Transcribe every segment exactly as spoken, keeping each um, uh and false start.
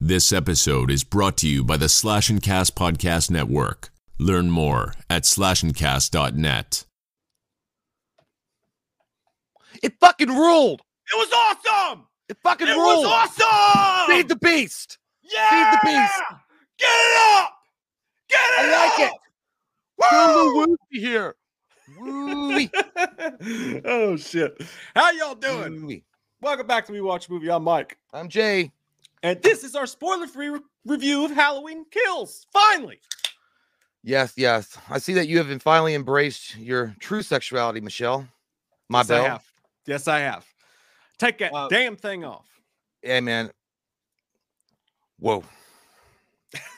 This episode is brought to you by the Slash and Cast Podcast Network. Learn more at slash and cast dot net. It fucking ruled! It was awesome! It fucking it ruled! It was awesome! Feed the beast! Yeah! Feed the beast! Get it up! Get it I up! I like it! Woo! Woo here! Woo! Oh, shit. How y'all doing? Woo-wee. Welcome back to We Watch Movie. I'm Mike. I'm Jay. And this is our spoiler-free re- review of Halloween Kills. Finally. Yes, yes. I see that you have finally embraced your true sexuality, Michelle. My yes, bell. I have. Yes, I have. Take that uh, damn thing off. Yeah, man. Whoa.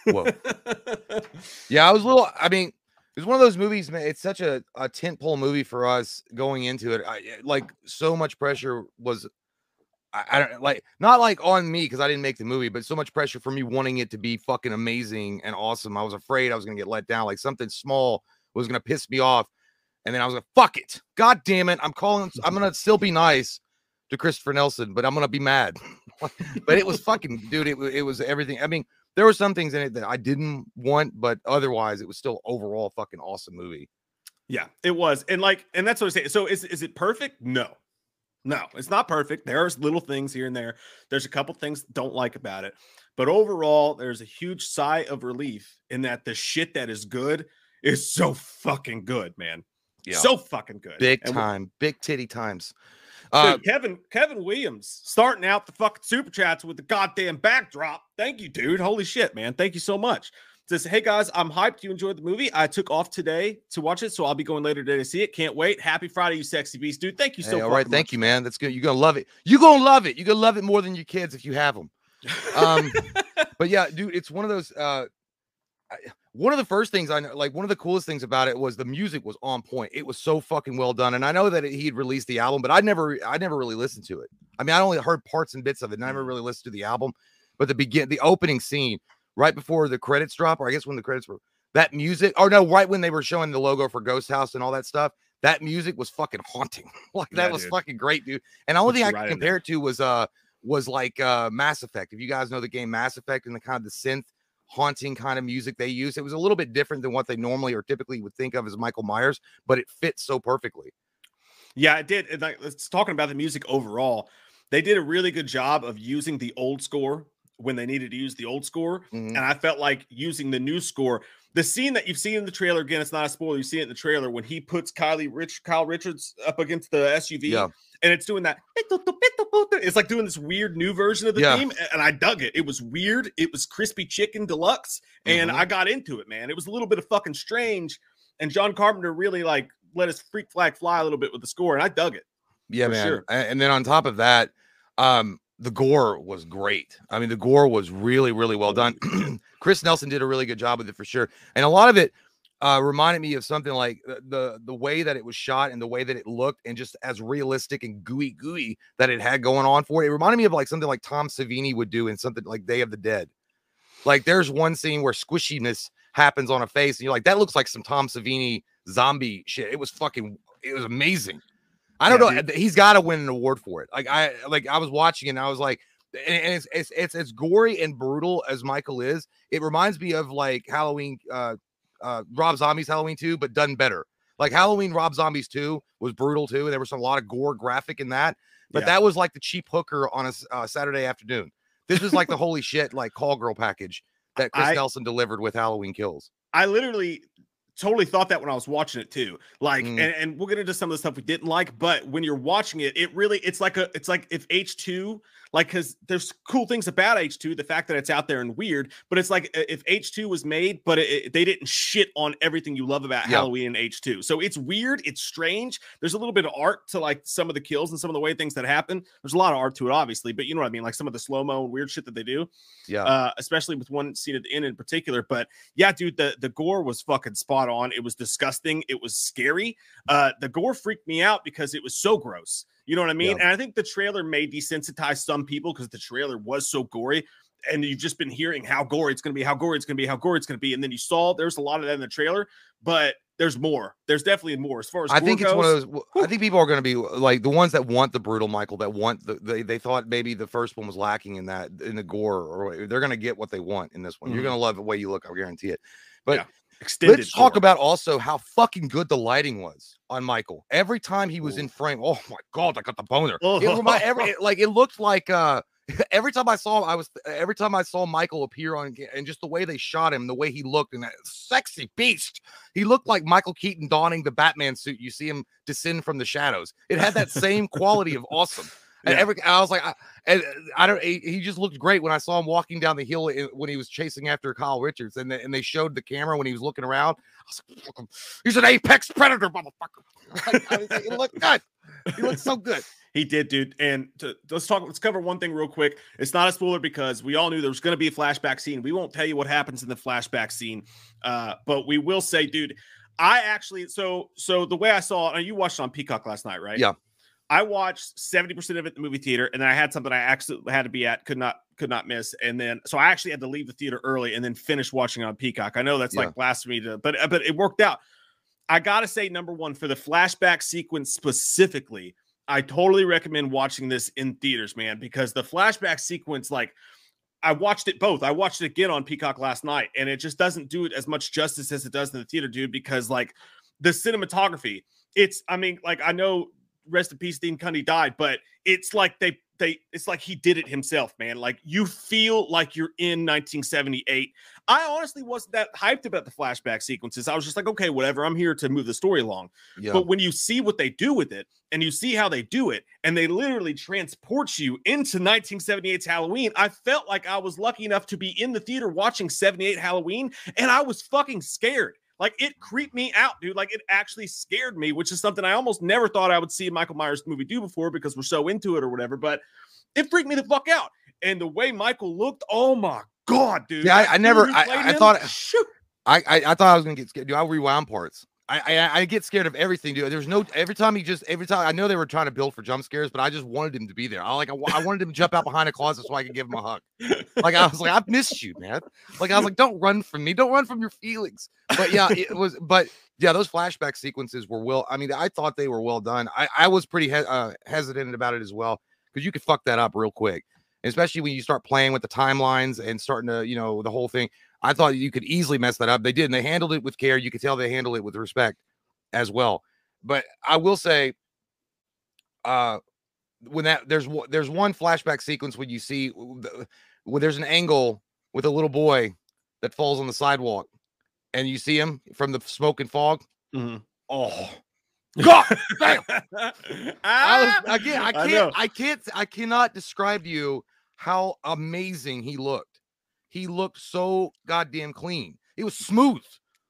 Whoa. Yeah, I was a little, I mean, it was one of those movies, man. It's such a, a tentpole movie for us going into it. I, like, so much pressure was... I, I don't like not like on me because I didn't make the movie, but so much pressure for me wanting it to be fucking amazing and awesome. I was afraid I was gonna get let down, like something small was gonna piss me off, and then I was like, fuck it, god damn it. I'm calling, I'm gonna still be nice to Christopher Nelson, but I'm gonna be mad. But it was fucking dude, it, it was everything. I mean, there were some things in it that I didn't want, but otherwise, it was still overall fucking awesome movie. Yeah, it was, and like, and that's what I say. So, is, is it perfect? No. No, it's not perfect. There's little things here and there. There's a couple things don't like about it. But overall, there's a huge sigh of relief in that the shit that is good is so fucking good, man. Yeah. So fucking good. Big and time. We- big titty times. Uh, dude, Kevin Kevin Williams starting out the fucking Super Chats with the goddamn backdrop. Thank you, dude. Holy shit, man. Thank you so much. Says, hey, guys, I'm hyped. You enjoyed the movie. I took off today to watch it, so I'll be going later today to see it. Can't wait. Happy Friday, you sexy beast, dude. Thank you so hey, all right, much. Thank you, man. That's good. You're going to love it. You're going to love it. You're going to love it more than your kids if you have them. Um, but, yeah, dude, it's one of those uh, – one of the first things I know – like, one of the coolest things about it was the music was on point. It was so fucking well done. And I know that he had released the album, but I never I never really listened to it. I mean, I only heard parts and bits of it, and I never really listened to the album. But the begin- the opening scene – right before the credits drop, or I guess when the credits were, that music, or no, right when they were showing the logo for Ghost House and all that stuff, that music was fucking haunting. Like that yeah, was dude. fucking great, dude. And the only it's thing right I could compare it to was uh was like uh Mass Effect. If you guys know the game Mass Effect and the kind of the synth haunting kind of music they use, it was a little bit different than what they normally or typically would think of as Michael Myers, but it fits so perfectly. Yeah, it did. It's like, it's talking about the music overall. They did a really good job of using the old score when they needed to use the old score. Mm-hmm. And I felt like using the new score, the scene that you've seen in the trailer, again, it's not a spoiler. You see it in the trailer when he puts Kylie Rich, Kyle Richards up against the S U V yeah. and it's doing that. It's like doing this weird new version of the yeah. theme. And I dug it. It was weird. It was crispy chicken deluxe. And mm-hmm. I got into it, man. It was a little bit of fucking strange. And John Carpenter really like let his freak flag fly a little bit with the score. And I dug it. Yeah, man. Sure. And then on top of that, um, the gore was great. I mean, the gore was really, really well done. Chris Nelson did a really good job with it for sure. And a lot of it uh, reminded me of something like the, the the way that it was shot and the way that it looked and just as realistic and gooey, gooey that it had going on for it. It reminded me of like something like Tom Savini would do in something like Day of the Dead. Like there's one scene where squishiness happens on a face and you're like, that looks like some Tom Savini zombie shit. It was fucking, it was amazing. I don't yeah, know. Dude. He's got to win an award for it. Like I, like I was watching it and I was like, and it's, it's, it's as gory and brutal as Michael is. It reminds me of like Halloween, uh, uh, Rob Zombie's Halloween two, but done better. Like Halloween, Rob Zombie's two was brutal too. And there was some, a lot of gore graphic in that, but yeah. that was like the cheap hooker on a uh, Saturday afternoon. This was like the holy shit, like call girl package that Chris I, Nelson delivered with Halloween Kills. I literally totally thought that when I was watching it too, like, mm. and, and we'll get into some of the stuff we didn't like, but when you're watching it, it really, it's like a, it's like if H two, Like, because there's cool things about H two, the fact that it's out there and weird, but it's like if H two was made, but it, it, they didn't shit on everything you love about yeah. Halloween and H two. So it's weird. It's strange. There's a little bit of art to like some of the kills and some of the way things that happen. There's a lot of art to it, obviously, but you know what I mean? Like some of the slow-mo and weird shit that they do. Yeah. Uh, especially with one scene at the end in particular. But yeah, dude, the, the gore was fucking spot on. It was disgusting. It was scary. Uh, the gore freaked me out because it was so gross. You know what I mean? Yeah. And I think the trailer may desensitize some people because the trailer was so gory. And you've just been hearing how gory it's going to be, how gory it's going to be, how gory it's going to be. And then you saw there's a lot of that in the trailer, but there's more. There's definitely more. As far as I think it's goes, one of those, whew. I think people are going to be like the ones that want the brutal Michael, that want the, they, they thought maybe the first one was lacking in that, in the gore, or they're going to get what they want in this one. Mm-hmm. You're going to love the way you look. I guarantee it. But yeah. Extended Let's talk horror. about also how fucking good the lighting was on Michael. Every time he was Ooh. in frame, oh my god, I got the boner. Oh. It reminded, every, it, like it looked like uh, every time I saw him, I was every time I saw Michael appear on, and just the way they shot him, the way he looked, and that sexy beast, he looked like Michael Keaton donning the Batman suit. You see him descend from the shadows. It had that same quality of awesome. Yeah. And every I was like, I, and I don't. He just looked great when I saw him walking down the hill when he was chasing after Kyle Richards, and the, and they showed the camera when he was looking around. I was like, he's an apex predator, motherfucker. Like, I was like, he looked good. He looked so good. He did, dude. And to, let's talk. Let's cover one thing real quick. It's not a spoiler because we all knew there was going to be a flashback scene. We won't tell you what happens in the flashback scene, uh, but we will say, dude, I actually. So, so the way I saw it, you watched it on Peacock last night, right? Yeah. I watched seventy percent of it at the movie theater, and then I had something I actually had to be at, could not could not miss. And then, so I actually had to leave the theater early and then finish watching on Peacock. I know that's yeah. like blasphemy, to, but but it worked out. I got to say, number one, for the flashback sequence specifically, I totally recommend watching this in theaters, man, because the flashback sequence, like, I watched it both. I watched it again on Peacock last night, and it just doesn't do it as much justice as it does in the theater, dude, because, like, the cinematography, it's, I mean, like, I know... Rest in peace, Dean Cundey died, but it's like they they it's like he did it himself, man. Like you feel like you're in nineteen seventy-eight. I honestly wasn't that hyped about the flashback sequences. I was just like, okay, whatever. I'm here to move the story along. Yeah. But when you see what they do with it, and you see how they do it, and they literally transport you into nineteen seventy-eight's Halloween, I felt like I was lucky enough to be in the theater watching seventy-eight Halloween, and I was fucking scared. Like, it creeped me out, dude. Like, it actually scared me, which is something I almost never thought I would see a Michael Myers movie do before because we're so into it or whatever. But it freaked me the fuck out. And the way Michael looked, oh, my God, dude. Yeah, I, I never – I, I thought – Shoot. I, I, I thought I was going to get scared. Dude, I rewound parts. I, I I get scared of everything, dude. There's no every time he just every time I know they were trying to build for jump scares, but I just wanted him to be there. I like I, I wanted him to jump out behind a closet so I could give him a hug. Like I was like, I've missed you, man. Like I was like, don't run from me, don't run from your feelings. But yeah, it was. But yeah, those flashback sequences were well. I mean, I thought they were well done. I I was pretty he uh, hesitant about it as well because you could fuck that up real quick, especially when you start playing with the timelines and starting to, you know, the whole thing. I thought you could easily mess that up. They did, and they handled it with care. You could tell they handled it with respect as well. But I will say, uh, when that there's there's one flashback sequence when you see when there's an angle with a little boy that falls on the sidewalk, and you see him from the smoke and fog. Mm-hmm. Oh. God damn! I was, again, I can't, I, I can't, I cannot describe to you how amazing he looked. He looked so goddamn clean. It was smooth.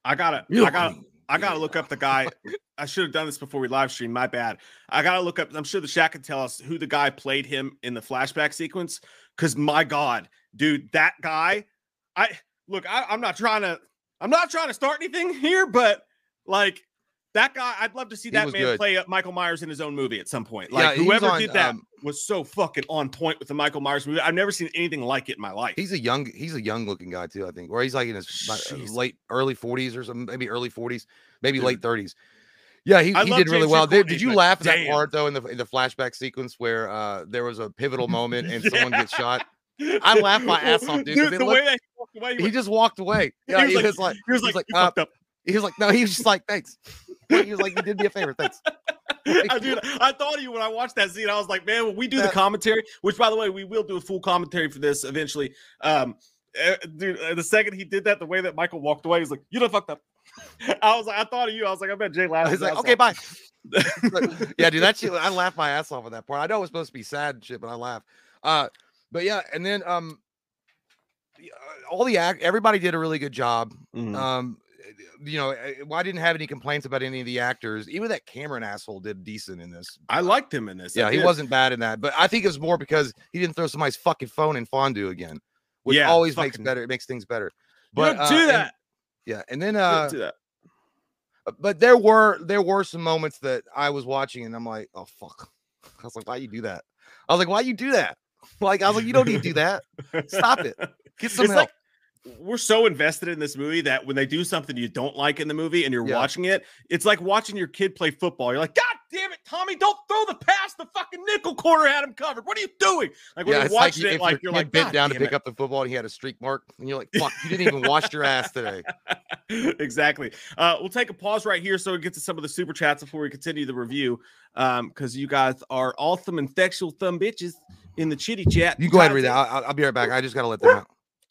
I gotta, Real I gotta, clean. I gotta yeah. look up the guy. I should have done this before we live stream. My bad. I gotta look up. I'm sure the chat can tell us who the guy played him in the flashback sequence. Because my God, dude, that guy. I look. I, I'm not trying to. I'm not trying to start anything here, but like that guy, I'd love to see that man good. play up Michael Myers in his own movie at some point. Like yeah, whoever on, did that. Um, was so fucking on point with the Michael Myers movie. I've never seen anything like it in my life. He's a young, he's a young looking guy too, I think, or he's like in his Jeez. late early forties or something, maybe early forties, maybe Dude. late thirties. Yeah, he, he did really James well. Did, did you laugh at that part though in the in the flashback sequence where uh there was a pivotal moment and yeah. someone gets shot? I laughed my ass off, dude. dude the looked, way that he walked away, he, he went, just walked away. Yeah, he was like, he was like, he was like, uh, he was like no, he was just like, thanks. He was like, you did me a favor, thanks. I, dude, I thought of you when I watched that scene. I was like, man, when we do that, the commentary, which by the way, we will do a full commentary for this eventually. Um, uh, dude, uh, the second he did that, the way that Michael walked away, he's like, you done fucked up. I was like, I thought of you. I was like, I bet Jay laughed. He's like, okay, bye. Yeah, dude, that shit, I laughed my ass off at that part. I know it was supposed to be sad and shit, but I laughed. Uh, but yeah, and then um, all the act, everybody did a really good job. Mm-hmm. Um, you know, I didn't have any complaints about any of the actors. Even that Cameron asshole did decent in this. I liked him in this. Yeah, he wasn't bad in that, but I think it was more because he didn't throw somebody's fucking phone in fondue again, which yeah, always fucking. makes better. It makes things better. But you don't do uh, that. And, yeah, and then uh, do that. But there were there were some moments that I was watching and I'm like, oh fuck. I was like, why you do that? I was like, why you do that? Like I was like, you don't need to do that. Stop it. Get some it's help. Like, we're so invested in this movie that when they do something you don't like in the movie and you're yeah. watching it, it's like watching your kid play football. You're like, God damn it, Tommy, don't throw the pass. The fucking nickel corner had him covered. What are you doing? Like when yeah, you're watching like, it, like you're like, bent down to pick it. up the football and he had a streak mark. And you're like, fuck, you didn't even wash your ass today. Exactly. Uh, we'll take a pause right here so we get to some of the super chats before we continue the review. Um, because you guys are all thumb infectual thumb bitches in the chitty chat. You go ahead and read that. I'll, I'll be right back. I just got to let that out.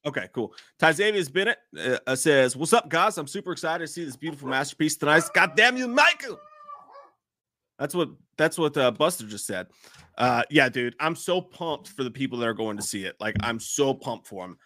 Okay, cool. Tyzavius Bennett uh, says, what's up, guys? I'm super excited to see this beautiful masterpiece tonight. God damn you, Michael. That's what that's what uh, Buster just said. Uh, yeah, dude, I'm so pumped for the people that are going to see it. Like, I'm so pumped for them.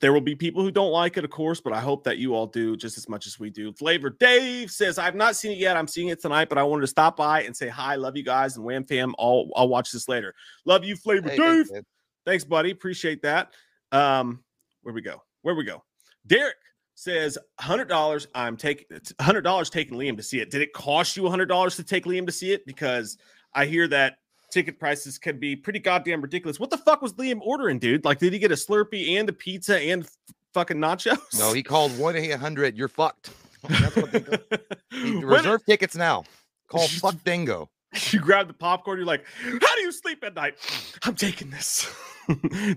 There will be people who don't like it, of course, but I hope that you all do just as much as we do. Flavor Dave says, I've not seen it yet. I'm seeing it tonight, but I wanted to stop by and say hi. Love you guys and Wham Fam. I'll, I'll watch this later. Love you, Flavor hey, Dave. Thanks, thanks, buddy. Appreciate that. Um, Where we go? Where we go? Derek says one hundred dollars. I'm taking one hundred dollars taking Liam to see it. Did it cost you one hundred dollars to take Liam to see it? Because I hear that ticket prices can be pretty goddamn ridiculous. What the fuck was Liam ordering, dude? Like, did he get a Slurpee and a pizza and fucking nachos? No, he called one eight hundred. You're fucked. That's what they go. Reserve it, tickets now. Call fuck Dingo. You grab the popcorn. You're like, how do you sleep at night? I'm taking this.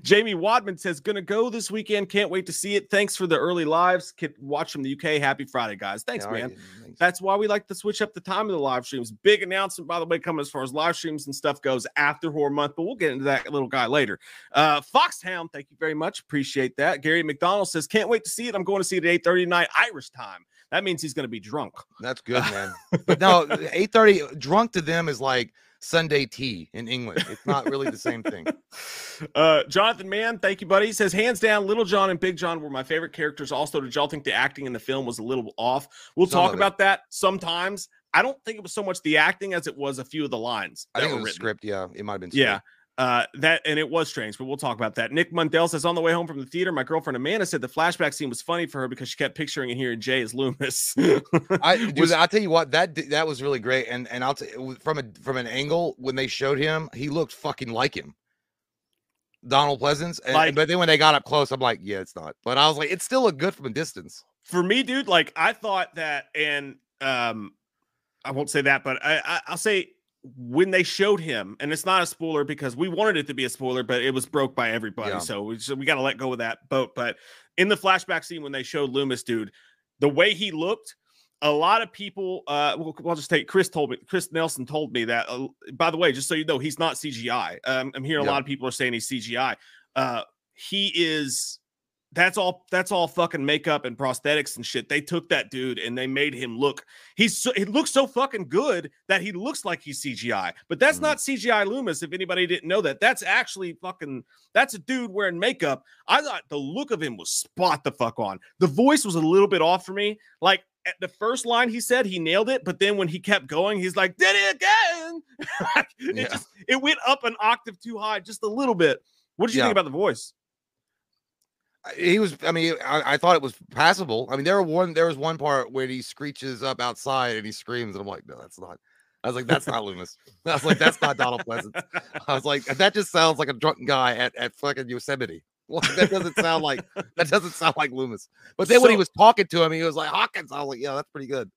Jamie Wadman says, gonna go this weekend. Can't wait to see it. Thanks for the early lives. Kid, watch from the U K. Happy Friday, guys. Thanks, yeah, man. Thanks. That's why we like to switch up the time of the live streams. Big announcement, by the way, coming as far as live streams and stuff goes after Horror Month, but we'll get into that little guy later. Uh, Foxhound, thank you very much. Appreciate that. Gary McDonald says, can't wait to see it. I'm going to see it at eight thirty tonight, Irish time. That means he's going to be drunk. That's good, man. But no, eight thirty drunk to them is like Sunday tea in England. It's not really the same thing. Uh, Jonathan Mann, thank you, buddy. He says, hands down, Little John and Big John were my favorite characters. Also, did y'all think the acting in the film was a little off? We'll Some talk about it. that sometimes. I don't think it was so much the acting as it was a few of the lines. I think it was written. script. Yeah, it might have been. Script. Yeah. Uh, that and it was strange, but we'll talk about that. Nick Mundell says, on the way home from the theater, my girlfriend Amanda said the flashback scene was funny for her because she kept picturing and hearing Jay as Loomis. I dude, I'll tell you what, that that was really great. And and I'll t- from a from an angle when they showed him, he looked fucking like him, Donald Pleasance. And, like, but then when they got up close, I'm like, yeah, it's not. But I was like, it still looked good from a distance. For me, dude, like I thought that, and um, I won't say that, but I, I I'll say. When they showed him, and it's not a spoiler because we wanted it to be a spoiler, but it was broke by everybody. Yeah. So we just, we got to let go of that boat. But in the flashback scene, when they showed Loomis, dude, the way he looked, a lot of people, uh, we'll, we'll just take Chris told me, Chris Nelson told me that, uh, by the way, just so you know, he's not C G I. Um, I'm hearing yeah. a lot of people are saying he's C G I. Uh, he is, that's all, that's all fucking makeup and prosthetics and shit. They took that dude and they made him look, he's so, he looks so fucking good that he looks like he's C G I, but that's mm-hmm. not C G I Loomis. If anybody didn't know that, that's actually fucking, that's a dude wearing makeup. I thought the look of him was spot the fuck on. The voice was a little bit off for me. Like at the first line he said, he nailed it. But then when he kept going, he's like, did it again. it yeah. just, it went up an octave too high, just a little bit. What did you yeah. think about the voice? He was, I mean, I, I thought it was passable. I mean, there were one, there was one part where he screeches up outside and he screams, and I'm like, no, that's not. I was like, that's not Loomis. I was like, that's not Donald Pleasance. I was like, that just sounds like a drunken guy at, at fucking Yosemite. Like, that doesn't sound like that doesn't sound like Loomis. But then so, when he was talking to him, he was like Hawkins. I was like, yeah, that's pretty good.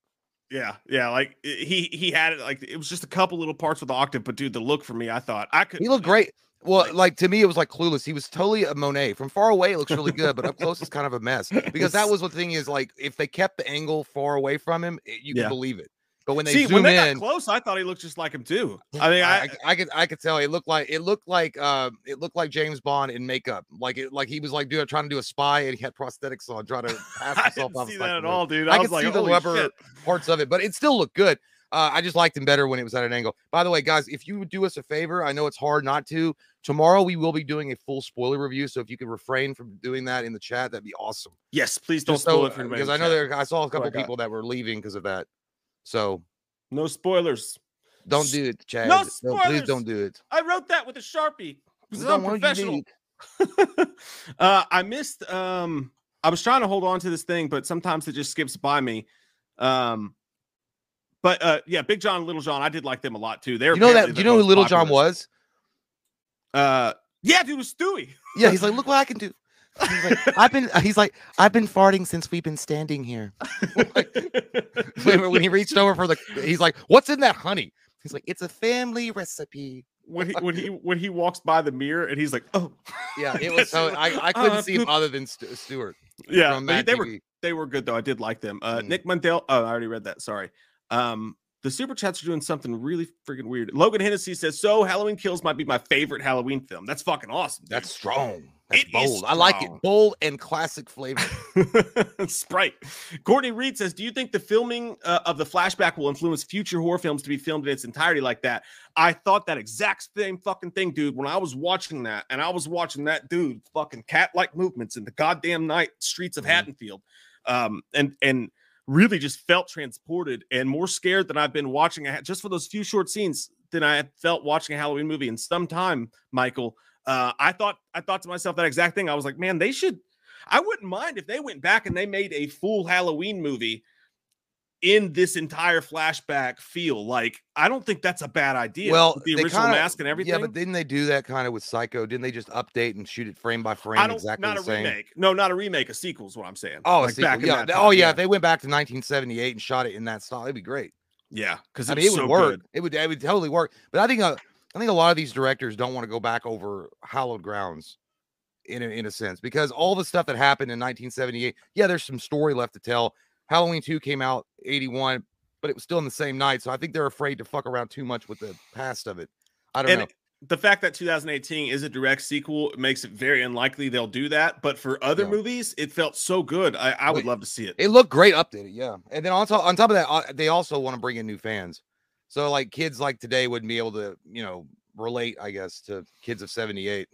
Yeah, yeah, like he he had it. Like it was just a couple little parts with the octave, but dude, the look for me, I thought I could. He looked great. Well, like to me, it was like Clueless. He was totally a Monet. From far away, it looks really good, but up close, it's kind of a mess. Because that was the thing is like if they kept the angle far away from him, it, you yeah. can believe it. But when they see when they in, got close, I thought he looked just like him too. I mean, I, I, I could I could tell it looked like it looked like uh it looked like James Bond in makeup, like it like he was like doing trying to do a spy and he had prosthetics on, trying to pass himself off. I didn't see that at all, dude. I, I was could like, see the rubber shit. parts of it, but it still looked good. Uh, I just liked him better when it was at an angle. By the way, guys, if you would do us a favor, I know it's hard not to. Tomorrow we will be doing a full spoiler review, so if you could refrain from doing that in the chat, that'd be awesome. Yes, please don't spoil it for anybody. Because I know there, I saw a couple people that were leaving because of that. So no spoilers. Don't do it, Chad. No spoilers. No, please don't do it. I wrote that with a Sharpie. This is unprofessional. uh, I missed. Um, I was trying to hold on to this thing, but sometimes it just skips by me. Um, but uh, yeah, Big John, Little John, I did like them a lot too. They're you know that you know who Little John was? Uh, yeah, dude, it was Stewie. Yeah, he's like, look what I can do. He's like, I've been. He's like, I've been farting since we've been standing here. Like, when he reached over for the, he's like, what's in that honey? He's like, it's a family recipe. When he when he when he walks by the mirror and he's like, oh yeah, it was so I, I couldn't uh, see him other than St Stewart. Yeah, they, they were they were good though. I did like them. Uh, mm. Nick Mundell. Oh, I already read that. Sorry. Um, the super chats are doing something really freaking weird. Logan Hennessy says, "So Halloween Kills might be my favorite Halloween film." That's fucking awesome. Dude. That's strong. That's it bold. Is strong. I like it. Bold and classic flavor. Sprite. Courtney Reed says, "Do you think the filming uh, of the flashback will influence future horror films to be filmed in its entirety like that?" I thought that exact same fucking thing, dude. When I was watching that, and I was watching that dude fucking cat-like movements in the goddamn night streets of mm-hmm. Haddonfield, um, and and. really just felt transported and more scared than I've been watching a, just for those few short scenes than I felt watching a Halloween movie in some time, Michael. Uh, I thought I thought to myself that exact thing. I was like, man, they should. I wouldn't mind if they went back and they made a full Halloween movie in this entire flashback feel. Like, I don't think that's a bad idea. Well, with the original kinda, mask and everything. Yeah, but didn't they do that kind of with Psycho? Didn't they just update and shoot it frame by frame? I don't, exactly not the a same? remake. No, not a remake. A sequel is what I'm saying. Oh, like back yeah. in that oh yeah. yeah. If they went back to nineteen seventy-eight and shot it in that style, it'd be great. Yeah, because I mean, it would so work. Good. It would. It would totally work. But I think a, I think a lot of these directors don't want to go back over hallowed grounds. In a, in a sense, because all the stuff that happened in nineteen seventy-eight, yeah, there's some story left to tell. Halloween two came out eighty-one, but it was still in the same night. So I think they're afraid to fuck around too much with the past of it. I don't and know. The fact that two thousand eighteen is a direct sequel makes it very unlikely they'll do that. But for other yeah. movies, it felt so good. I, I would love to see it. It looked great updated, yeah. And then on top, on top of that, they also want to bring in new fans. So like kids like today wouldn't be able to, you know, relate, I guess, to kids of seventy-eight.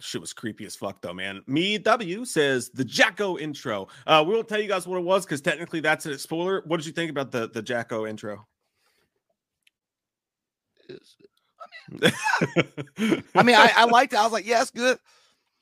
Shit was creepy as fuck though, man. Me W says the Jacko intro. Uh, we won't tell you guys what it was because technically that's a spoiler. What did you think about the the Jacko intro? I mean, I, I liked it. I was like, yeah, it's good.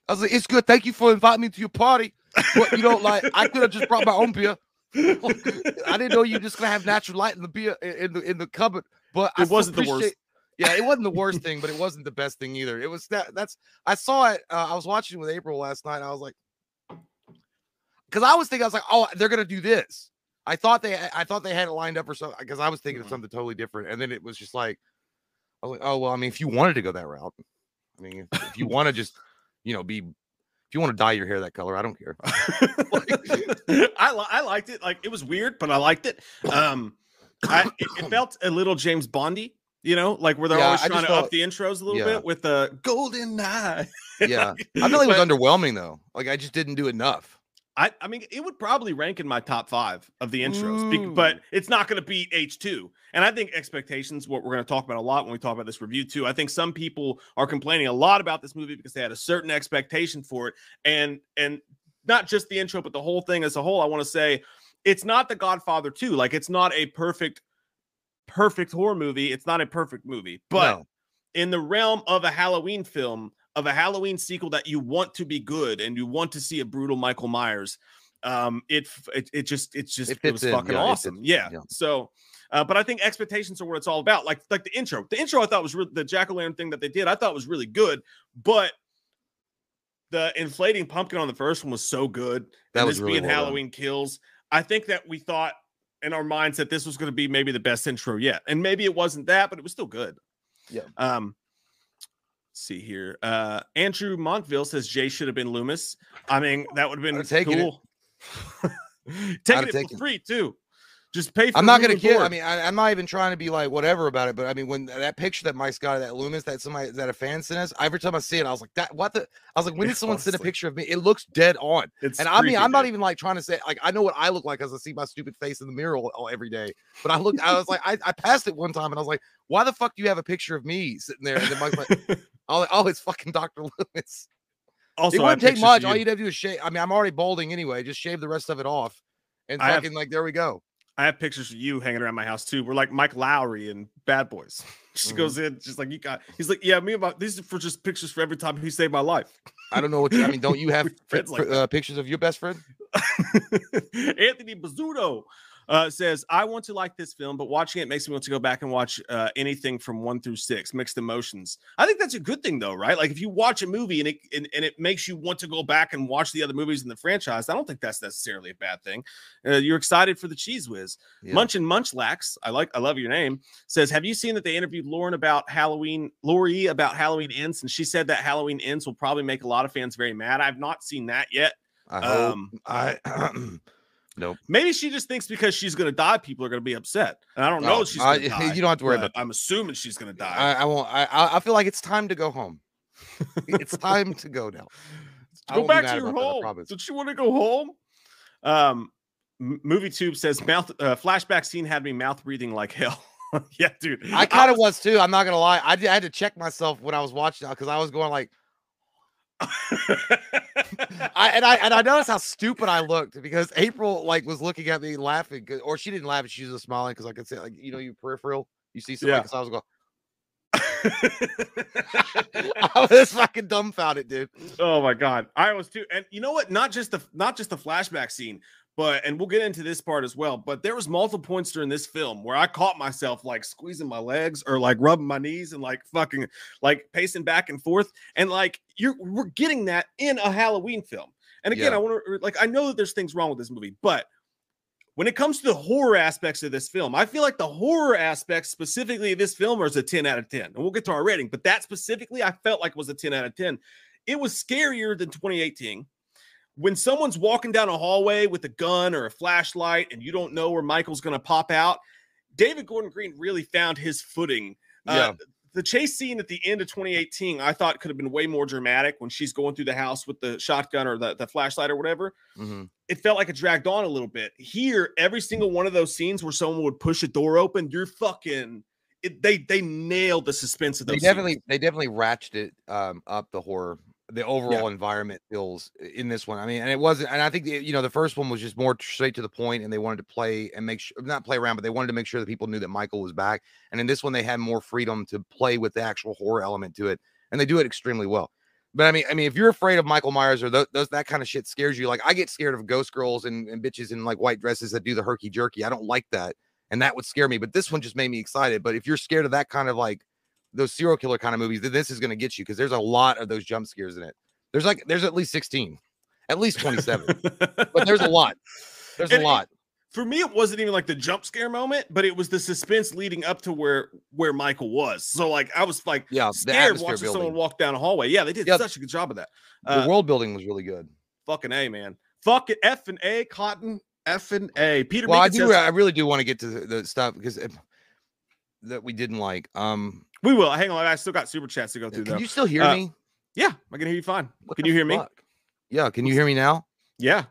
I was like, it's good. Thank you for inviting me to your party. But you know, like I could have just brought my own beer. I didn't know you were just gonna have natural light in the beer in the in the cupboard. But it I wasn't the worst. Yeah, it wasn't the worst thing, but it wasn't the best thing either. It was that that's I saw it. Uh, I was watching it with April last night. And I was like, because I was thinking, I was like, oh, they're gonna do this. I thought they, I thought they had it lined up or something. Because I was thinking mm-hmm. of something totally different, and then it was just like, I was like, oh well, I mean, if you wanted to go that route, I mean, if, if you want to just, you know, be, if you want to dye your hair that color, I don't care. like, I li I liked it. Like it was weird, but I liked it. Um, I it, it felt a little James Bondy. You know, like where they're yeah, always trying to felt, up the intros a little yeah. bit with the uh, golden eye. yeah. I feel like it was underwhelming, though. Like, I just didn't do enough. I, I mean, it would probably rank in my top five of the intros, mm. but it's not going to beat H two. And I think expectations, what we're going to talk about a lot when we talk about this review, too. I think some people are complaining a lot about this movie because they had a certain expectation for it. And, and not just the intro, but the whole thing as a whole. I want to say it's not The Godfather two. Like, it's not a perfect perfect horror movie. It's not a perfect movie, but no. in the realm of a Halloween film, of a Halloween sequel that you want to be good and you want to see a brutal Michael Myers, um it it, it just it's just it, it was in. fucking yeah, awesome yeah. yeah so uh but I think expectations are what it's all about. Like like the intro the intro I thought was really the jack-o'-lantern thing that they did, I thought was really good, but the inflating pumpkin on the first one was so good, that and was this really being well Halloween done. Kills, I think that we thought in our minds that this was going to be maybe the best intro yet. And maybe it wasn't that, but it was still good. Yeah. Um, let's see here. Uh, Andrew Montville says Jay should have been Loomis. I mean, that would have been cool. Taking it, taking it for free too. Just pay for I'm not going to kid. I mean, I, I'm not even trying to be like whatever about it. But I mean, when that picture that Mike's got of that Loomis, that somebody that a fan sent us, every time I see it, I was like, that what the? I was like, when did someone send a picture of me? It looks dead on. It's and I mean, I'm not even like trying to say like I know what I look like as I see my stupid face in the mirror all, all every day. But I looked, I was like, I, I passed it one time and I was like, why the fuck do you have a picture of me sitting there? And then Mike's like, oh, oh, it's fucking Doctor Loomis. Also, it wouldn't take much. You. All you'd have to do is shave. I mean, I'm already balding anyway. Just shave the rest of it off, and I fucking have... like there we go. I have pictures of you hanging around my house too. We're like Mike Lowry and Bad Boys. She mm-hmm. goes in, she's like, "You got." He's like, "Yeah, me about these are for just pictures for every time he saved my life." I don't know what you, I mean. Don't you have friends like uh, pictures of your best friend? Anthony Bazzuto uh, says, "I want to like this film, but watching it makes me want to go back and watch uh, anything from one through six. Mixed emotions. I think that's a good thing, though, right? Like if you watch a movie and it and, and it makes you want to go back and watch the other movies in the franchise, I don't think that's necessarily a bad thing. Uh, you're excited for the cheese whiz." Yeah. Munch and Munchlax, I like, I love your name. Says, have you seen that they interviewed Lauren about Halloween, Lori about Halloween Ends, and she said that Halloween Ends will probably make a lot of fans very mad. I've not seen that yet. I um, hope. I nope. Maybe she just thinks because she's going to die, people are going to be upset. And I don't know oh, if she's going to die. You don't have to worry about. I'm assuming she's going to die. I, I won't. I, I feel like it's time to go home. It's time to go now. Go back to your home. Don't you want to go home? Um. Movie Tube says mouth uh, flashback scene had me mouth breathing like hell. Yeah, dude. I kind of was, was too. I'm not gonna lie. I, did, I had to check myself when I was watching because I was going like, I and I and I noticed how stupid I looked because April like was looking at me laughing, or she didn't laugh, she was just smiling because I could say like you know your peripheral, you see something. Yeah. So I was going. I was fucking dumbfounded, dude. Oh my god, I was too. And you know what? Not just the not just the flashback scene. But, and we'll get into this part as well, but there was multiple points during this film where I caught myself like squeezing my legs or like rubbing my knees and like fucking like pacing back and forth. And like, you're, we're getting that in a Halloween film. And again, yeah. I want to like, I know that there's things wrong with this movie, but when it comes to the horror aspects of this film, I feel like the horror aspects specifically of this film is a ten out of ten. And we'll get to our rating, but that specifically, I felt like was a ten out of ten. It was scarier than twenty eighteen. When someone's walking down a hallway with a gun or a flashlight and you don't know where Michael's going to pop out, David Gordon Green really found his footing. Yeah. Uh, the chase scene at the end of twenty eighteen, I thought could have been way more dramatic when she's going through the house with the shotgun or the, the flashlight or whatever. Mm-hmm. It felt like it dragged on a little bit. Here, every single one of those scenes where someone would push a door open, you're fucking... It, they they nailed the suspense of those They definitely, scenes. They definitely ratcheted um, up the horror. The overall yeah. environment feels in this one. I mean, and it wasn't, and I think, the, you know, the first one was just more straight to the point and they wanted to play and make sure, not play around, but they wanted to make sure that people knew that Michael was back. And in this one, they had more freedom to play with the actual horror element to it. And they do it extremely well. But I mean, I mean, if you're afraid of Michael Myers or those, those that kind of shit scares you, like I get scared of ghost girls and, and bitches in like white dresses that do the herky jerky. I don't like that. And that would scare me, but this one just made me excited. But if you're scared of that kind of like, those serial killer kind of movies, that this is going to get you because there's a lot of those jump scares in it. There's like, there's at least sixteen, at least twenty-seven, but there's a lot. There's and a lot. It, for me, it wasn't even like the jump scare moment, but it was the suspense leading up to where, where Michael was. So like, I was like yeah, scared watching building. someone walk down a hallway. Yeah, they did yeah, such a good job of that. Uh, the world building was really good. Fucking A, man. Fuck it. F and A, Cotton. F and A. Peter. Well, I, do, says, I really do want to get to the, the stuff because it, that we didn't like. Um, We will. Hang on. I still got super chats to go through, though. Can you still hear uh, me? Yeah. I can hear you fine. What can you hear fuck? me? Yeah. Can you hear me now? Yeah.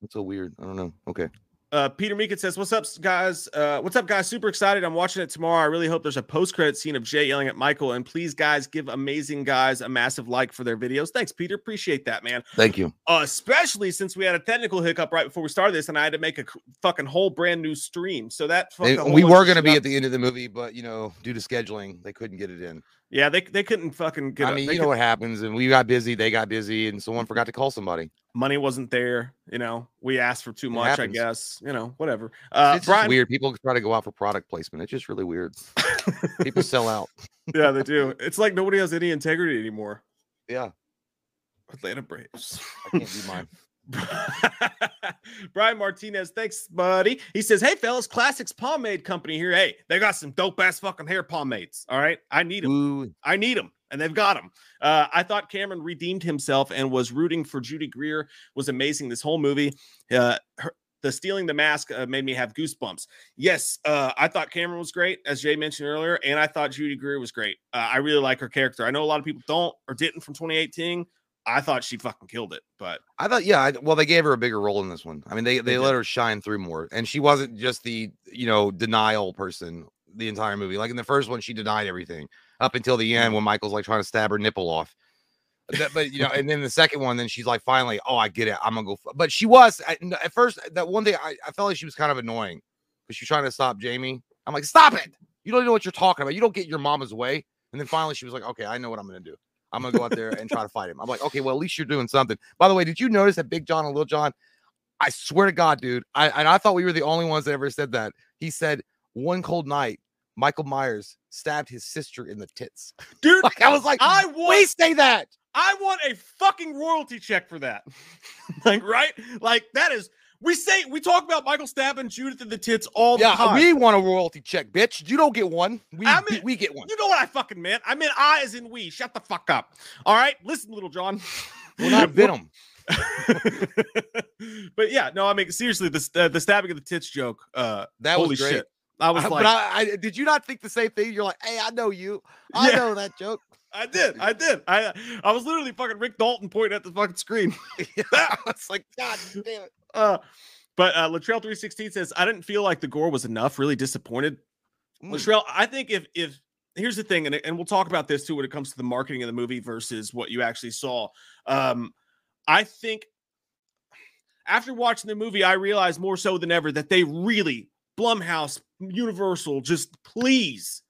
That's so weird. I don't know. Okay. Uh, Peter Meekin says, what's up, guys? Uh, what's up, guys? Super excited. I'm watching it tomorrow. I really hope there's a post-credit scene of Jay yelling at Michael. And please, guys, give amazing guys a massive like for their videos. Thanks, Peter. Appreciate that, man. Thank you. Uh, especially since we had a technical hiccup right before we started this, and I had to make a fucking whole brand new stream. So that fucking we were going to be at the end of the movie, but, you know, due to scheduling, they couldn't get it in. Yeah, they, they couldn't fucking get it. I mean, you know what happens. And we got busy. They got busy. And someone forgot to call somebody. Money wasn't there. You know, we asked for too much, I guess. You know, whatever. Uh, it's Brian... weird. People try to go out for product placement. It's just really weird. People sell out. Yeah, they do. It's like nobody has any integrity anymore. Yeah. Atlanta Braves. I can't do mine. Brian Martinez, thanks, buddy. He says, hey, fellas, Classics Pomade Company here. Hey, they got some dope-ass fucking hair pomades. All right? I need them. Ooh. I need them. And they've got him. Uh, I thought Cameron redeemed himself and was rooting for Judy Greer. Was amazing this whole movie. Uh, her, The stealing the mask uh, made me have goosebumps. Yes, uh, I thought Cameron was great, as Jay mentioned earlier, and I thought Judy Greer was great. Uh, I really like her character. I know a lot of people don't or didn't from twenty eighteen. I thought she fucking killed it, but I thought, yeah, I, well, they gave her a bigger role in this one. I mean, they they, they let her shine through more, and she wasn't just the, you know, denial person the entire movie. Like in the first one, she denied everything up until the end when Michael's like trying to stab her nipple off. That, but you know, and then the second one, then she's like, finally, oh, I get it, I'm gonna go. F-. But she was at, at first that one day, I, I felt like she was kind of annoying because she's trying to stop Jamie. I'm like, stop it! You don't know what you're talking about. You don't get your mama's way. And then finally, she was like, okay, I know what I'm gonna do. I'm gonna go out there and try to fight him. I'm like, okay, well, at least you're doing something. By the way, did you notice that Big John and Little John? I swear to God, dude, I and I thought we were the only ones that ever said that. He said, one cold night, Michael Myers stabbed his sister in the tits. Dude, like, I was like, I wait, say that. I want a fucking royalty check for that. Like, right? Like, that is, we say, we talk about Michael stabbing Judith in the tits all the yeah, time. We want a royalty check, bitch. You don't get one. We, I mean, we get one. You know what I fucking meant? I meant I as in we. Shut the fuck up. All right? Listen, Little John. We're not Venom. But yeah, no, I mean, seriously, the, uh, the stabbing of the tits joke. Uh, that holy was great. Shit. I was I, like, but I, I, did you not think the same thing? You're like, hey, I know you. I yeah. know that joke. I did. I did. I I was literally fucking Rick Dalton pointing at the fucking screen. I was like, God damn it. Uh, but uh, Latrell three sixteen says, I didn't feel like the gore was enough. Really disappointed. Mm. Latrell, I think if, if here's the thing, and, and we'll talk about this too when it comes to the marketing of the movie versus what you actually saw. Um, I think after watching the movie, I realized more so than ever that they really, Blumhouse, Universal, just please,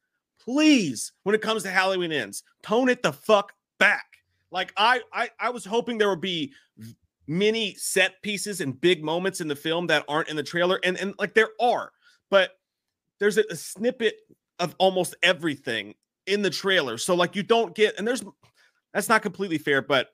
please, when it comes to Halloween Ends, tone it the fuck back. Like, I, I, I was hoping there would be many set pieces and big moments in the film that aren't in the trailer. And, and like, there are. But there's a, a snippet of almost everything in the trailer. So, like, you don't get... And there's... That's not completely fair, but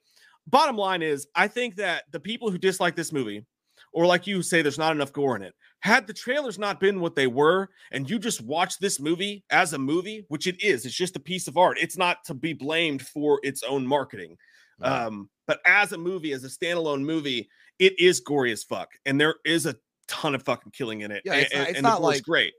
bottom line is, I think that the people who dislike this movie, or like you say, there's not enough gore in it, had the trailers not been what they were, and you just watch this movie as a movie, which it is, it's just a piece of art. It's not to be blamed for its own marketing. Right. Um, but as a movie, as a standalone movie, it is gory as fuck. And there is a ton of fucking killing in it. Yeah, it's and, not, it's and not like great.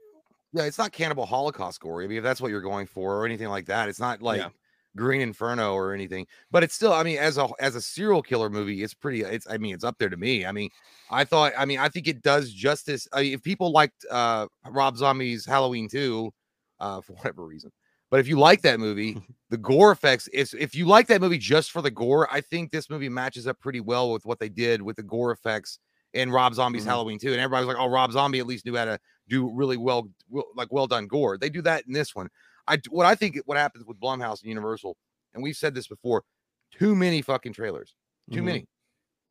Yeah, it's not Cannibal Holocaust gory. I mean, if that's what you're going for or anything like that, it's not like yeah. Green Inferno or anything, but it's still, I mean, as a as a serial killer movie, it's pretty, it's, I mean, it's up there to me. I mean, I thought, I mean, I think it does justice. I mean, if people liked uh Rob Zombie's Halloween two, uh for whatever reason, but if you like that movie, the gore effects, if, if you like that movie just for the gore, I think this movie matches up pretty well with what they did with the gore effects in Rob Zombie's mm-hmm. Halloween two. And everybody's like, oh, Rob Zombie at least knew how to do really well, like well done gore. They do that in this one. I, what I think what happens with Blumhouse and Universal, and we've said this before, too many fucking trailers, too mm-hmm. many,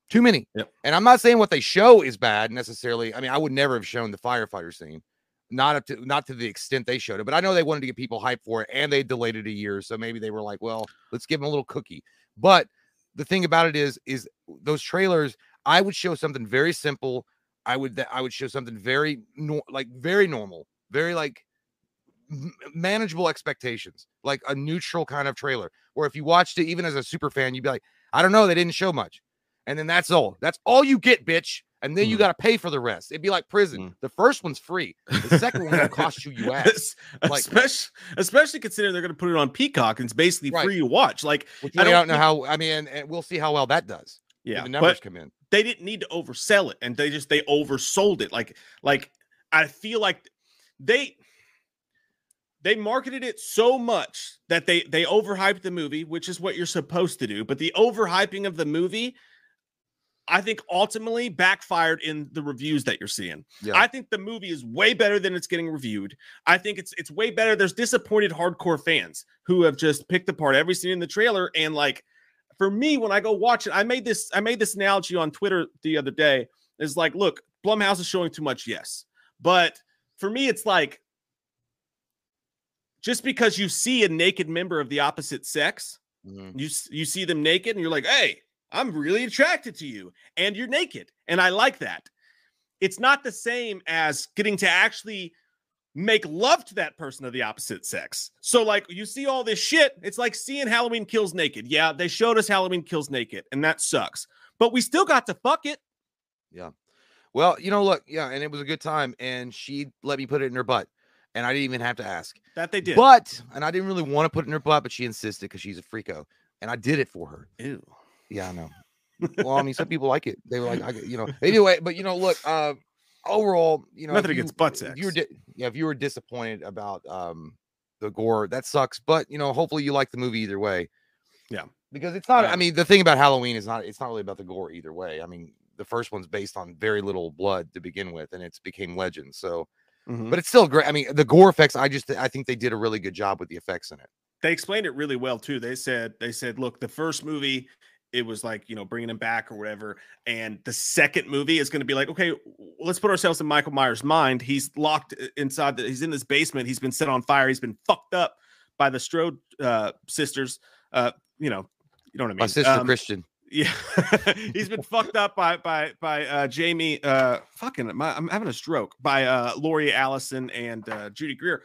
too many. Yep. And I'm not saying what they show is bad necessarily. I mean, I would never have shown the firefighter scene, not up to, not to the extent they showed it, but I know they wanted to get people hyped for it and they delayed it a year. So maybe they were like, well, let's give them a little cookie. But the thing about it is, is those trailers, I would show something very simple. I would, I would show something very, no, like very normal, very like, manageable expectations, like a neutral kind of trailer, where if you watched it even as a super fan, you'd be like, I don't know, they didn't show much, and then that's all that's all you get, bitch. And then mm. you got to pay for the rest. It'd be like prison. Mm. The first one's free, the second one will cost you you ass. Like, especially, especially considering they're going to put it on Peacock and it's basically right. free to watch. Like, I don't, don't know how, I mean, and we'll see how well that does. Yeah, the numbers come in. They didn't need to oversell it, and they just they oversold it. Like, like I feel like they. They marketed it so much that they they overhyped the movie, which is what you're supposed to do. But the overhyping of the movie, I think, ultimately backfired in the reviews that you're seeing. Yeah. I think the movie is way better than it's getting reviewed. I think it's it's way better. There's disappointed hardcore fans who have just picked apart every scene in the trailer. And like, for me, when I go watch it, I made this I made this analogy on Twitter the other day. It's like, look, Blumhouse is showing too much, yes, but for me, it's like, just because you see a naked member of the opposite sex, mm-hmm. you you see them naked and you're like, hey, I'm really attracted to you, and you're naked, and I like that. It's not the same as getting to actually make love to that person of the opposite sex. So like, you see all this shit. It's like seeing Halloween Kills naked. Yeah, they showed us Halloween Kills naked, and that sucks, but we still got to fuck it. Yeah. well, you know, look, yeah, and it was a good time, and she let me put it in her butt, and I didn't even have to ask. That they did. But, and I didn't really want to put it in her butt, but she insisted because she's a freako, and I did it for her. Ew. Yeah, I know. Well, I mean, some people like it. They were like, I, you know, anyway, but, you know, look, uh, overall, you know, nothing against you, butt sex. You were di- yeah, if you were disappointed about um the gore, that sucks. But, you know, hopefully you like the movie either way. Yeah. Because it's not, yeah. I mean, the thing about Halloween is not, it's not really about the gore either way. I mean, the first one's based on very little blood to begin with, and it's became legend. So, mm-hmm. but it's still great. I mean, the gore effects, I just, I think they did a really good job with the effects in it. They explained it really well too. They said, they said, look, the first movie, it was like, you know, bringing him back or whatever. And the second movie is going to be like, okay, let's put ourselves in Michael Myers' mind. He's locked inside, the, he's in this basement. He's been set on fire. He's been fucked up by the Strode uh, sisters. Uh, you know, you know what I mean? My sister um, Christian. Yeah, he's been fucked up by by by uh, Jamie. Uh, fucking, my, I'm having a stroke. By uh, Laurie Allison and uh, Judy Greer.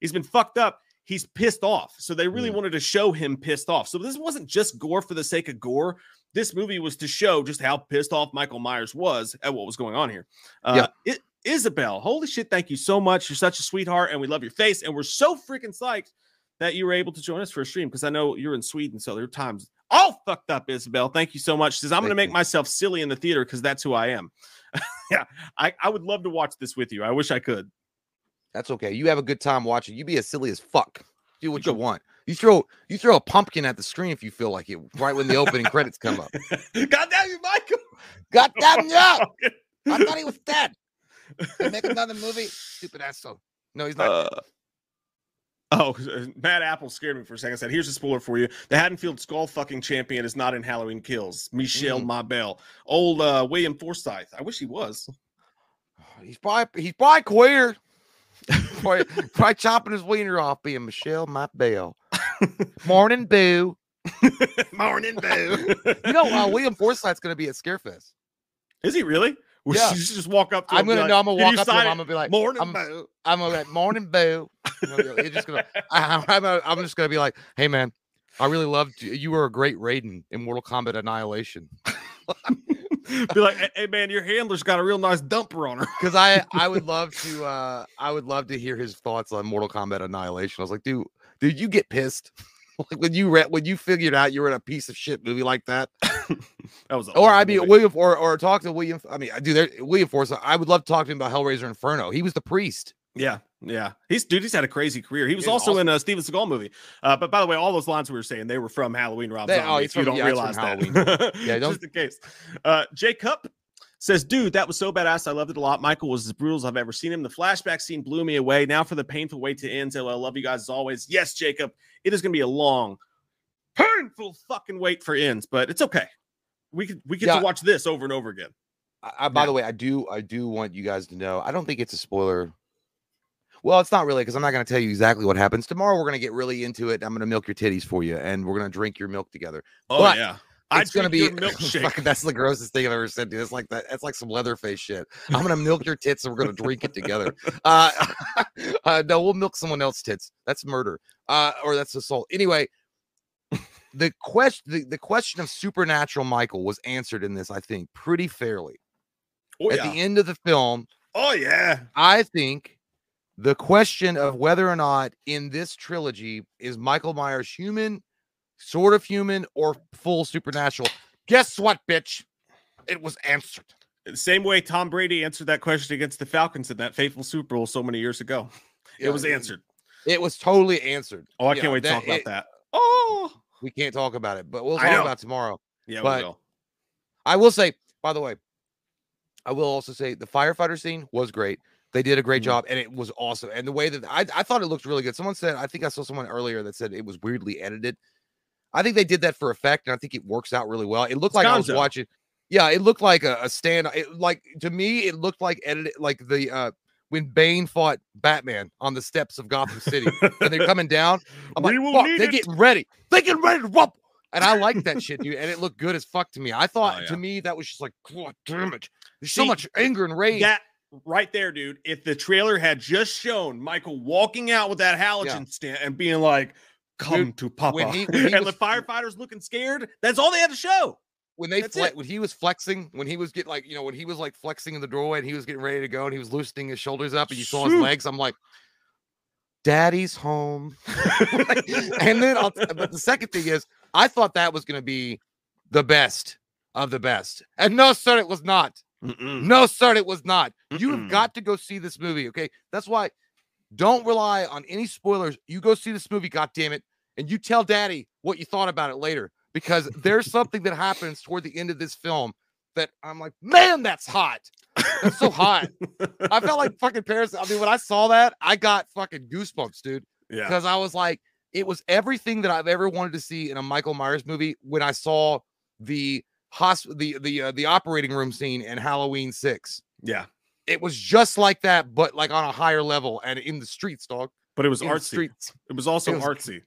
He's been fucked up. He's pissed off. So they really yeah. wanted to show him pissed off. So this wasn't just gore for the sake of gore. This movie was to show just how pissed off Michael Myers was at what was going on here. Uh, yeah. it, Isabel, holy shit! Thank you so much. You're such a sweetheart, and we love your face. And we're so freaking psyched that you were able to join us for a stream, because I know you're in Sweden, so there are times all fucked up. Isabel, thank you so much. She says, I'm thank gonna make you. myself silly in the theater because that's who I am. Yeah, I, I would love to watch this with you. I wish I could. That's okay. You have a good time watching. You be as silly as fuck. Do what you want. You throw you throw a pumpkin at the screen if you feel like it, right when the opening credits come up. God damn you, Michael. God damn you. I thought he was dead. They make another movie. Stupid asshole. No, he's not uh, dead. Oh, Matt Apple scared me for a second. I said, here's a spoiler for you. The Haddonfield Skull fucking champion is not in Halloween Kills. Michelle mm. Mabel. Old uh, William Forsythe. I wish he was. He's probably, he's probably queer. probably, probably chopping his wiener off being Michelle Mabel. Morning, boo. Morning, boo. You know, uh, William Forsythe's going to be at Scarefest. Is he really? We yeah. should just walk up to him. I'm gonna, like, no, I'm gonna walk up to him. I'm gonna be like, morning, I'm, boo. I'm gonna be like, morning, boo. You're just gonna, I, I'm, I'm just gonna be like, hey, man, I really loved you. You were a great Raiden in Mortal Kombat Annihilation. Be like, hey, man, your handler's got a real nice dumper on her. Because I, I would love to, uh, I would love to hear his thoughts on Mortal Kombat Annihilation. I was like, dude, dude, you get pissed. Like when you read, when you figured out you were in a piece of shit movie like that, that was. Or I mean, William, or or talk to William. I mean, I do there. William Forsythe. I would love to talk to him about Hellraiser Inferno. He was the priest. Yeah, yeah. He's dude. He's had a crazy career. He was yeah, also awesome. in a Steven Seagal movie. Uh, but by the way, all those lines we were saying, they were from Halloween. Rob Zombie. Oh, if you don't yeah, realize that. Yeah, don't. Just in case. Uh, Jacob says, dude, that was so badass. I loved it a lot. Michael was as brutal as I've ever seen him. The flashback scene blew me away. Now for the painful way to end. So I love you guys as always. Yes, Jacob, it is going to be a long, painful fucking wait for Ends, but it's okay. We could we get yeah. to watch this over and over again. I, I, by yeah. the way, I do I do want you guys to know, I don't think it's a spoiler. Well, it's not really, because I'm not going to tell you exactly what happens. Tomorrow we're going to get really into it. I'm going to milk your titties for you, and we're going to drink your milk together. Oh, but yeah. It's I gonna be fucking, that's the grossest thing I've ever said, dude. It's like that. That's like some Leatherface shit. I'm gonna milk your tits and we're gonna drink it together. Uh, uh, no, we'll milk someone else's tits. That's murder, uh, or that's assault. Anyway, the question, the, the question of supernatural Michael was answered in this, I think, pretty fairly. Oh, yeah. At the end of the film. Oh yeah. I think the question of whether or not in this trilogy is Michael Myers human, sort of human, or full supernatural. Guess what, bitch? It was answered. The same way Tom Brady answered that question against the Falcons in that fateful Super Bowl so many years ago. It yeah, was answered. It was totally answered. Oh, I you can't know, wait to that, talk about it, that. Oh! We can't talk about it, but we'll talk about it tomorrow. Yeah, but we will. I will say, by the way, I will also say the firefighter scene was great. They did a great mm-hmm. job, and it was awesome. And the way that I, I thought it looked really good. Someone said, I think I saw someone earlier that said it was weirdly edited. I think they did that for effect, and I think it works out really well. It looked it's like Gonzo. I was watching. Yeah, it looked like a, a stand. It, like to me, it looked like edited, like the uh, when Bane fought Batman on the steps of Gotham City, and they're coming down. I'm we like, fuck, they're it. getting ready. They're getting ready to rump. And I like that shit, dude. And it looked good as fuck to me. I thought oh, yeah. to me that was just like, God damn it. There's See, so much anger and rage. That right there, dude. If the trailer had just shown Michael walking out with that halogen yeah. stand and being like, come dude, to Papa. When he, when he and was, the firefighters looking scared, that's all they had to show. when they fle- when he was flexing, when he was getting like, you know, when he was like flexing in the doorway and he was getting ready to go and he was loosening his shoulders up and you Shoot. saw his legs, I'm like, Daddy's home. And then I'll, but the second thing is, I thought that was going to be the best of the best. And no, sir, it was not. Mm-mm. No, sir, it was not. Mm-mm. You have got to go see this movie, okay? That's why don't rely on any spoilers. You go see this movie, goddammit, and you tell Daddy what you thought about it later, because there's something that happens toward the end of this film that I'm like, man, that's hot. That's so hot. I felt like fucking Paris. I mean, when I saw that, I got fucking goosebumps, dude. Yeah. Because I was like, it was everything that I've ever wanted to see in a Michael Myers movie when I saw the hosp- the the uh, the operating room scene in Halloween six. Yeah. It was just like that, but like on a higher level and in the streets, dog. But it was in artsy. It was also it was, artsy.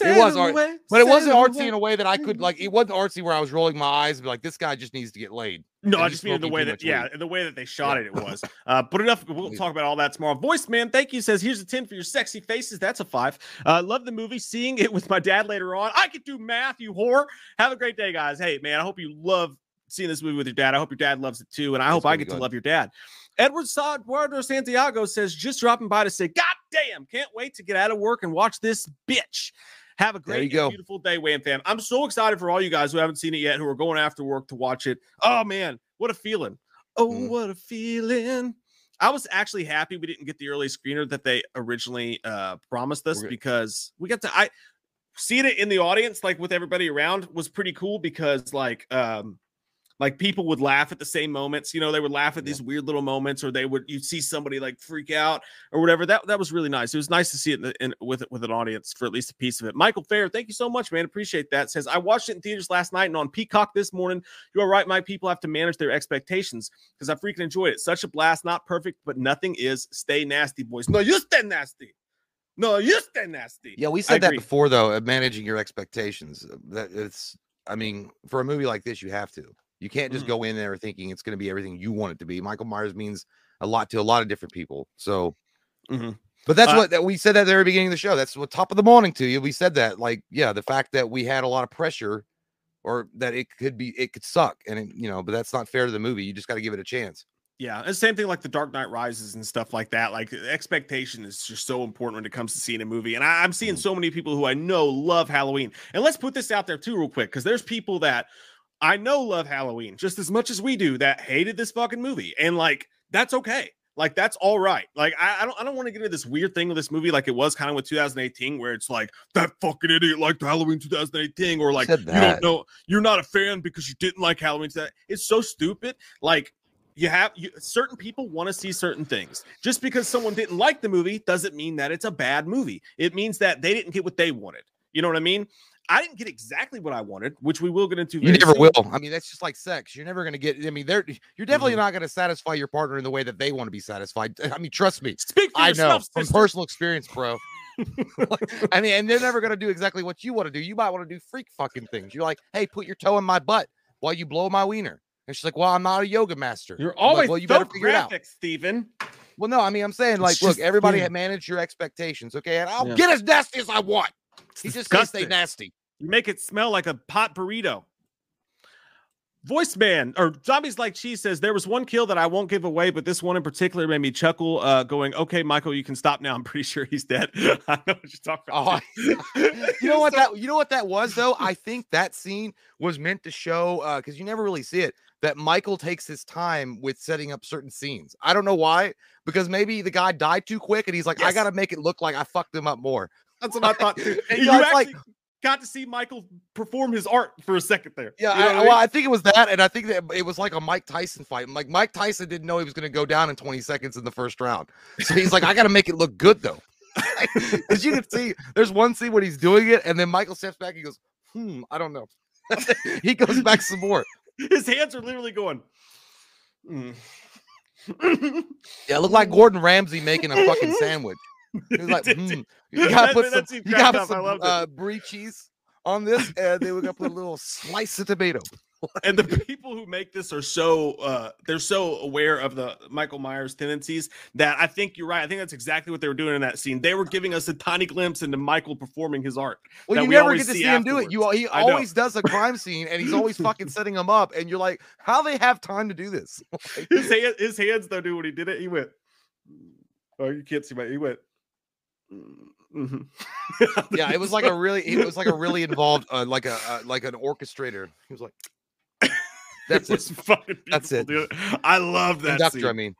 It was artsy, away, but it wasn't artsy away. in a way that I could like. It wasn't artsy where I was rolling my eyes and be like, "This guy just needs to get laid." No, I just mean the way that, yeah, weed. the way that they shot it. It was. Uh, but enough. We'll talk about all that tomorrow. Voice Man, thank you. Says here's a ten for your sexy faces. That's a five. Uh, love the movie. Seeing it with my dad later on. I could do math, you whore. Have a great day, guys. Hey, man, I hope you love seeing this movie with your dad. I hope your dad loves it too, and I That's hope I get good. to love your dad. Edward Eduardo Santiago says, just dropping by to say, God damn, can't wait to get out of work and watch this bitch. Have a great, beautiful day, Wham Fam. I'm so excited for all you guys who haven't seen it yet, who are going after work to watch it. Oh, man, what a feeling. Oh, mm. what a feeling. I was actually happy we didn't get the early screener that they originally uh, promised us, because we got to I seeing it in the audience, like with everybody around, was pretty cool, because like, um, Like people would laugh at the same moments, you know, they would laugh at yeah. these weird little moments, or they would, you'd see somebody like freak out or whatever. That that was really nice. It was nice to see it in, in, with with an audience for at least a piece of it. Michael Fair, thank you so much, man. Appreciate that. Says, I watched it in theaters last night and on Peacock this morning. You are right. My people have to manage their expectations, because I freaking enjoyed it. Such a blast. Not perfect, but nothing is. Stay nasty, boys. No, you stay nasty. No, you stay nasty. Yeah, we said that before, though, managing your expectations. That it's, I mean, for a movie like this, you have to. You can't just mm. go in there thinking it's going to be everything you want it to be. Michael Myers means a lot to a lot of different people. So, mm-hmm. but that's uh, what that we said that at the very beginning of the show. That's what top of the morning to you. We said that, like, yeah, the fact that we had a lot of pressure, or that it could be, it could suck. And, it, you know, but that's not fair to the movie. You just got to give it a chance. Yeah, it's the same thing like The Dark Knight Rises and stuff like that. Like, expectation is just so important when it comes to seeing a movie. And I, I'm seeing so many people who I know love Halloween. And let's put this out there too real quick, because there's people that I know love Halloween just as much as we do that hated this fucking movie. And like, that's okay. Like, that's all right. Like, I, I don't I don't want to get into this weird thing with this movie, like it was kind of with two thousand eighteen, where it's like, that fucking idiot liked Halloween two thousand eighteen, or like, you don't know, you're not a fan because you didn't like Halloween. It's so stupid. Like, you have you, certain people want to see certain things. Just because someone didn't like the movie doesn't mean that it's a bad movie. It means that they didn't get what they wanted. You know what I mean? I didn't get exactly what I wanted, which we will get into. You never soon. will. I mean, that's just like sex. You're never going to get, I mean, they're, you're definitely mm-hmm. not going to satisfy your partner in the way that they want to be satisfied. I mean, trust me. Speak for I yourself, know sister. From personal experience, bro. Like, I mean, and they're never going to do exactly what you want to do. You might want to do freak fucking things. You're like, hey, put your toe in my butt while you blow my wiener. And she's like, well, I'm not a yoga master. You're I'm always like, well, you better figure it out, Steven. Well, no, I mean, I'm saying, like, it's look, everybody had managed your expectations, okay? And I'll yeah. get as nasty as I want. It's he disgusting. Just stay nasty. You make it smell like a pot burrito. Voice Man or Zombies Like Cheese says, there was one kill that I won't give away, but this one in particular made me chuckle, uh, going, okay, Michael, you can stop now. I'm pretty sure he's dead. I know what you're talking about. Oh, you know what that you know what that was, though? I think that scene was meant to show, uh, because you never really see it, that Michael takes his time with setting up certain scenes. I don't know why, because maybe the guy died too quick and he's like, yes. I gotta make it look like I fucked him up more. That's what I thought too. And you, you actually like, got to see Michael perform his art for a second there. Yeah, you know I, I mean? Well, I think it was that, and I think that it was like a Mike Tyson fight. Like Mike Tyson didn't know he was going to go down in twenty seconds in the first round, so he's like, I got to make it look good though. As you can see, there's one scene when he's doing it, and then Michael steps back. He goes, "Hmm, I don't know." He goes back some more. His hands are literally going. Mm. Yeah, it looked like Gordon Ramsay making a fucking sandwich. He's like, mm, you gotta put that, some, that you gotta put some uh, brie cheese on this, and then we're gonna put a little slice of tomato. And the people who make this are so uh, they're so aware of the Michael Myers tendencies that I think you're right. I think that's exactly what they were doing in that scene. They were giving us a tiny glimpse into Michael performing his art. Well, you we never get to see, see him afterwards. do it. You he always does a crime scene, and he's always fucking setting him up. And you're like, how they have time to do this? Like, his, hand, his hands though, dude. When he did it, he went. Oh, you can't see my. He went. Mm-hmm. Yeah, it was like a really. It was like a really involved, uh, like a uh, like an orchestrator. He was like. That's it. Fucking That's it. Dude. I love that. Inductor, scene. I mean,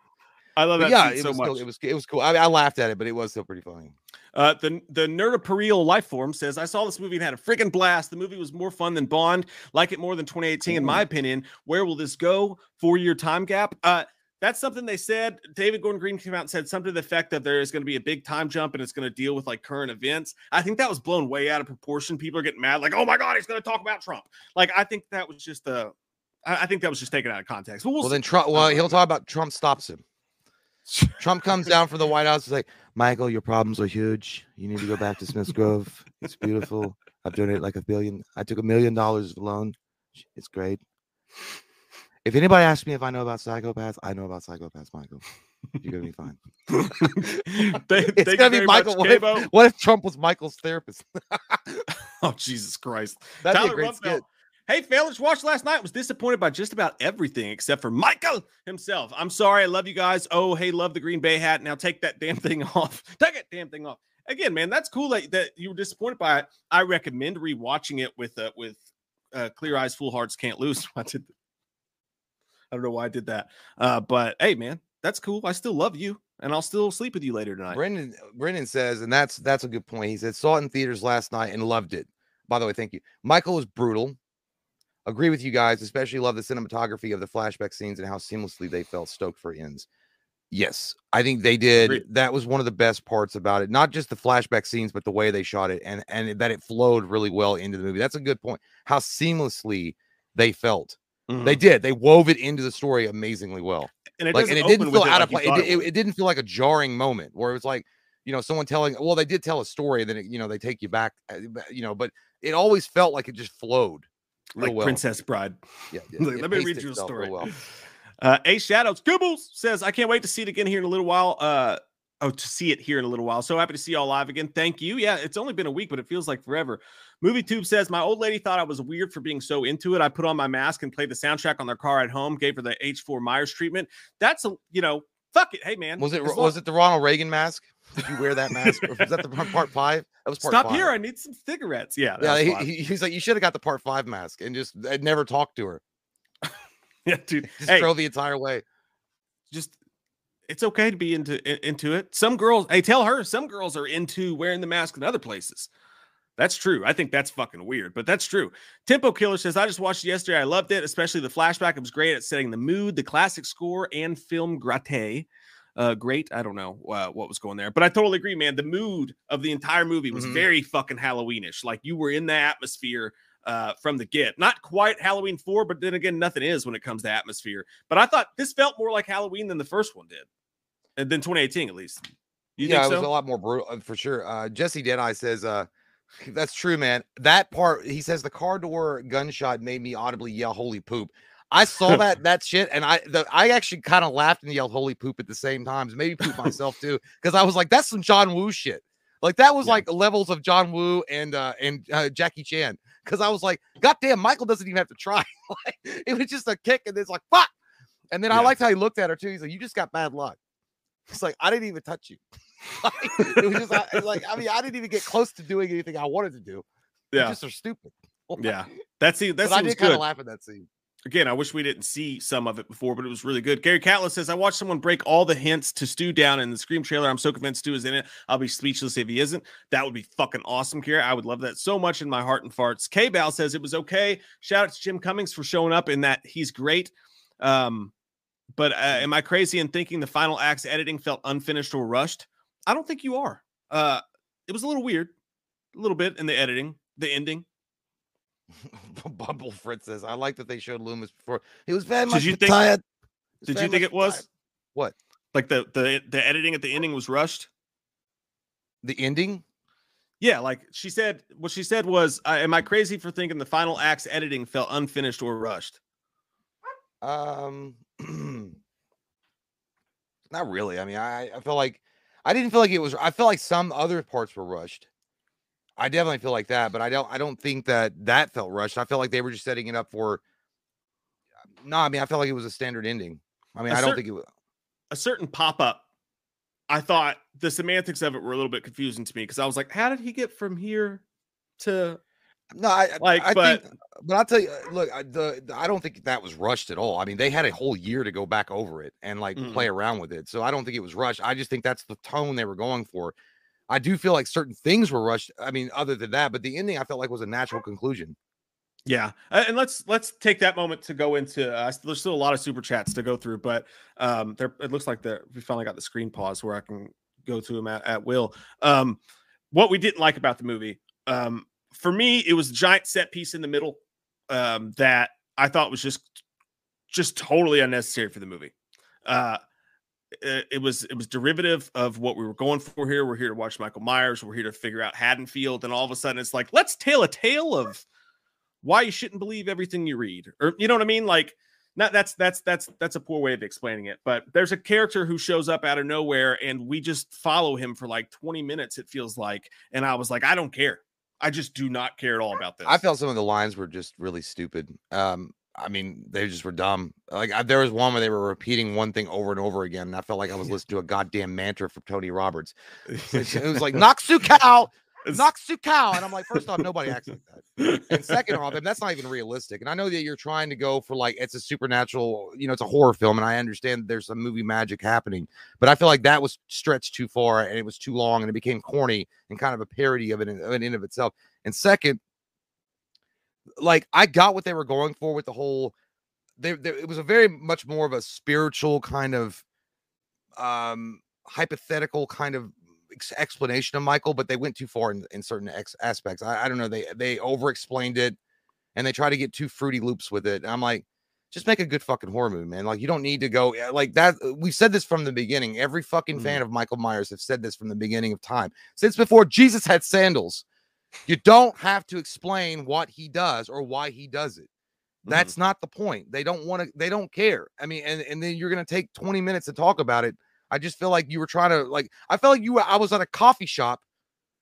I love that. But yeah, scene it so was much. Cool. It was it was cool. I, I laughed at it, but it was still pretty funny. Uh, the the Nerdapareal Lifeform says, I saw this movie and had a freaking blast. The movie was more fun than Bond. Like it more than twenty eighteen, mm. in my opinion. Where will this go? Four year time gap. Uh, that's something they said. David Gordon Green came out and said something to the effect that there is going to be a big time jump and it's going to deal with like current events. I think that was blown way out of proportion. People are getting mad, like, oh my god, he's going to talk about Trump. Like, I think that was just a. I think that was just taken out of context. But we'll, well then Trump. Well, he'll talk about Trump stops him. Trump comes down from the White House. He's like, Michael, your problems are huge. You need to go back to Smith's Grove. It's beautiful. I've donated like a billion. I took a million dollars of loan. It's great. If anybody asks me if I know about psychopaths, I know about psychopaths, Michael. You're gonna be fine. they, it's gonna be Michael. What if, what if Trump was Michael's therapist? Oh Jesus Christ! That'd Tyler be a great skit. Hey, failures, watched last night. Was disappointed by just about everything except for Michael himself. I'm sorry. I love you guys. Oh, hey, love the Green Bay hat. Now take that damn thing off. Take that damn thing off. Again, man, that's cool that, that you were disappointed by it. I recommend rewatching it with uh, with uh, Clear Eyes, Full Hearts, Can't Lose. I, did I don't know why I did that. Uh, but, hey, man, that's cool. I still love you, and I'll still sleep with you later tonight. Brendan, Brendan says, and that's that's a good point. He said, saw it in theaters last night and loved it. By the way, thank you. Michael was brutal. Agree with you guys, especially love the cinematography of the flashback scenes and how seamlessly they felt stoked for Ends. Yes, I think they did. Agreed. That was one of the best parts about it. Not just the flashback scenes, but the way they shot it and, and that it flowed really well into the movie. That's a good point. How seamlessly they felt. Mm-hmm. They did. They wove it into the story amazingly well. And it, like, and it didn't feel out of place. It, it, it didn't feel like a jarring moment where it was like, you know, someone telling, well, they did tell a story, then, it, you know, they take you back, you know, but it always felt like it just flowed. Real like well. Princess Bride. Yeah, yeah. Like, let me read you a story. Well. Uh, a Shadows Goobles says, I can't wait to see it again here in a little while. Uh, oh, to see it here in a little while. So happy to see y'all live again. Thank you. Yeah, it's only been a week, but it feels like forever. MovieTube says, my old lady thought I was weird for being so into it. I put on my mask and played the soundtrack on their car at home, gave her the H four Myers treatment. That's a, you know, fuck it. Hey, man. Was it, was long. It the Ronald Reagan mask? Did you wear that mask? Or was that the part five? That was part Stop five. Here. I need some cigarettes. Yeah. Yeah. He, he, he's like, you should have got the part five mask and just I'd never talked to her. Yeah, dude. Just hey, drove the entire way. Just, it's okay to be into into it. Some girls, hey, tell her some girls are into wearing the mask in other places. That's true. I think that's fucking weird, but that's true. Tempo Killer says, I just watched it yesterday. I loved it, especially the flashback. It was great at setting the mood, the classic score, and film gratte. Uh, great. I don't know uh, what was going there, but I totally agree, man. The mood of the entire movie was mm-hmm. very fucking Halloweenish. Like you were in the atmosphere uh, from the get. Not quite Halloween four, but then again, nothing is when it comes to atmosphere. But I thought this felt more like Halloween than the first one did, and then twenty eighteen at least. You yeah, think so? It was a lot more brutal for sure. Uh, Jesse Deadeye says, uh, "That's true, man. That part." He says the car door gunshot made me audibly yell, "Holy poop." I saw that that shit, and I the, I actually kind of laughed and yelled "holy poop" at the same time. Maybe poop myself too, because I was like, "That's some John Woo shit." Like that was yeah. like levels of John Woo and uh, and uh, Jackie Chan. Because I was like, "Goddamn, Michael doesn't even have to try." Like, it was just a kick, and it's like fuck. And then yeah. I liked how he looked at her too. He's like, "You just got bad luck." It's like I didn't even touch you. Like, it was just I, like I mean, I didn't even get close to doing anything I wanted to do. Yeah, you just are stupid. Yeah, that scene. That but I did kind of laugh at that scene. Again, I wish we didn't see some of it before, but it was really good. Gary Catlett says, I watched someone break all the hints to Stu down in the Scream trailer. I'm so convinced Stu is in it. I'll be speechless if he isn't. That would be fucking awesome, Gary. I would love that so much in my heart and farts. K-Bow says it was okay. Shout out to Jim Cummings for showing up in that. He's great. Um, but uh, am I crazy in thinking the final act's editing felt unfinished or rushed? I don't think you are. Uh, it was a little weird. A little bit in the editing, the ending. Bumble Fritz says, I like that they showed Loomis before. He was very much did you think, tired. Did you think it was? Tired. What? Like the, the the editing at the ending was rushed? The ending? Yeah, like she said, what she said was, uh, am I crazy for thinking the final act's editing felt unfinished or rushed? Um, not really. I mean, I, I felt like, I didn't feel like it was, I felt like some other parts were rushed. I definitely feel like that, but I don't, I don't think that that felt rushed. I felt like they were just setting it up for, no, I mean, I felt like it was a standard ending. I mean, a I don't certain, think it was. A certain pop-up, I thought the semantics of it were a little bit confusing to me because I was like, how did he get from here to no, I like, I but think, but I'll tell you, look, I, the, the I don't think that was rushed at all. I mean, they had a whole year to go back over it and like mm. play around with it. So I don't think it was rushed. I just think that's the tone they were going for. I do feel like certain things were rushed. I mean, other than that, but the ending I felt like was a natural conclusion. Yeah, and let's let's take that moment to go into. Uh, there's still a lot of super chats to go through, but um, there it looks like the we finally got the screen pause where I can go to them at, at will. Um, what we didn't like about the movie, um, for me, it was a giant set piece in the middle um, that I thought was just just totally unnecessary for the movie. Uh, it, it was it was derivative of what we were going for here. We're here to watch Michael Myers. We're here to figure out Haddonfield, and all of a sudden, it's like let's tell a tale of why you shouldn't believe everything you read, or you know what I mean? Like not that's, that's, that's, that's a poor way of explaining it, but there's a character who shows up out of nowhere and we just follow him for like twenty minutes. It feels like, and I was like, I don't care. I just do not care at all about this. I felt some of the lines were just really stupid. Um, I mean, they just were dumb. Like I, there was one where they were repeating one thing over and over again. And I felt like I was listening to a goddamn mantra from Tony Roberts. It was like, Naksu Cow. Naksu Cow, and I'm like, first off, nobody acts like that, and second off, that's not even realistic. And I know that you're trying to go for like it's a supernatural, you know, it's a horror film, and I understand there's some movie magic happening, but I feel like that was stretched too far, and it was too long, and it became corny and kind of a parody of it in, of it in of itself. And second, like I got what they were going for with the whole, they, they it was a very much more of a spiritual kind of, um, hypothetical kind of explanation of Michael, but they went too far in, in certain ex aspects. I, I don't know. They they over explained it, and they try to get too fruity loops with it. And I'm like, just make a good fucking horror movie, man. Like you don't need to go like that. We've said this from the beginning. Every fucking mm-hmm. fan of Michael Myers have said this from the beginning of time, since before Jesus had sandals. You don't have to explain what he does or why he does it. That's mm-hmm. not the point. They don't want to. They don't care. I mean, and and then you're gonna take twenty minutes to talk about it. I just feel like you were trying to like, I felt like you, were, I was at a coffee shop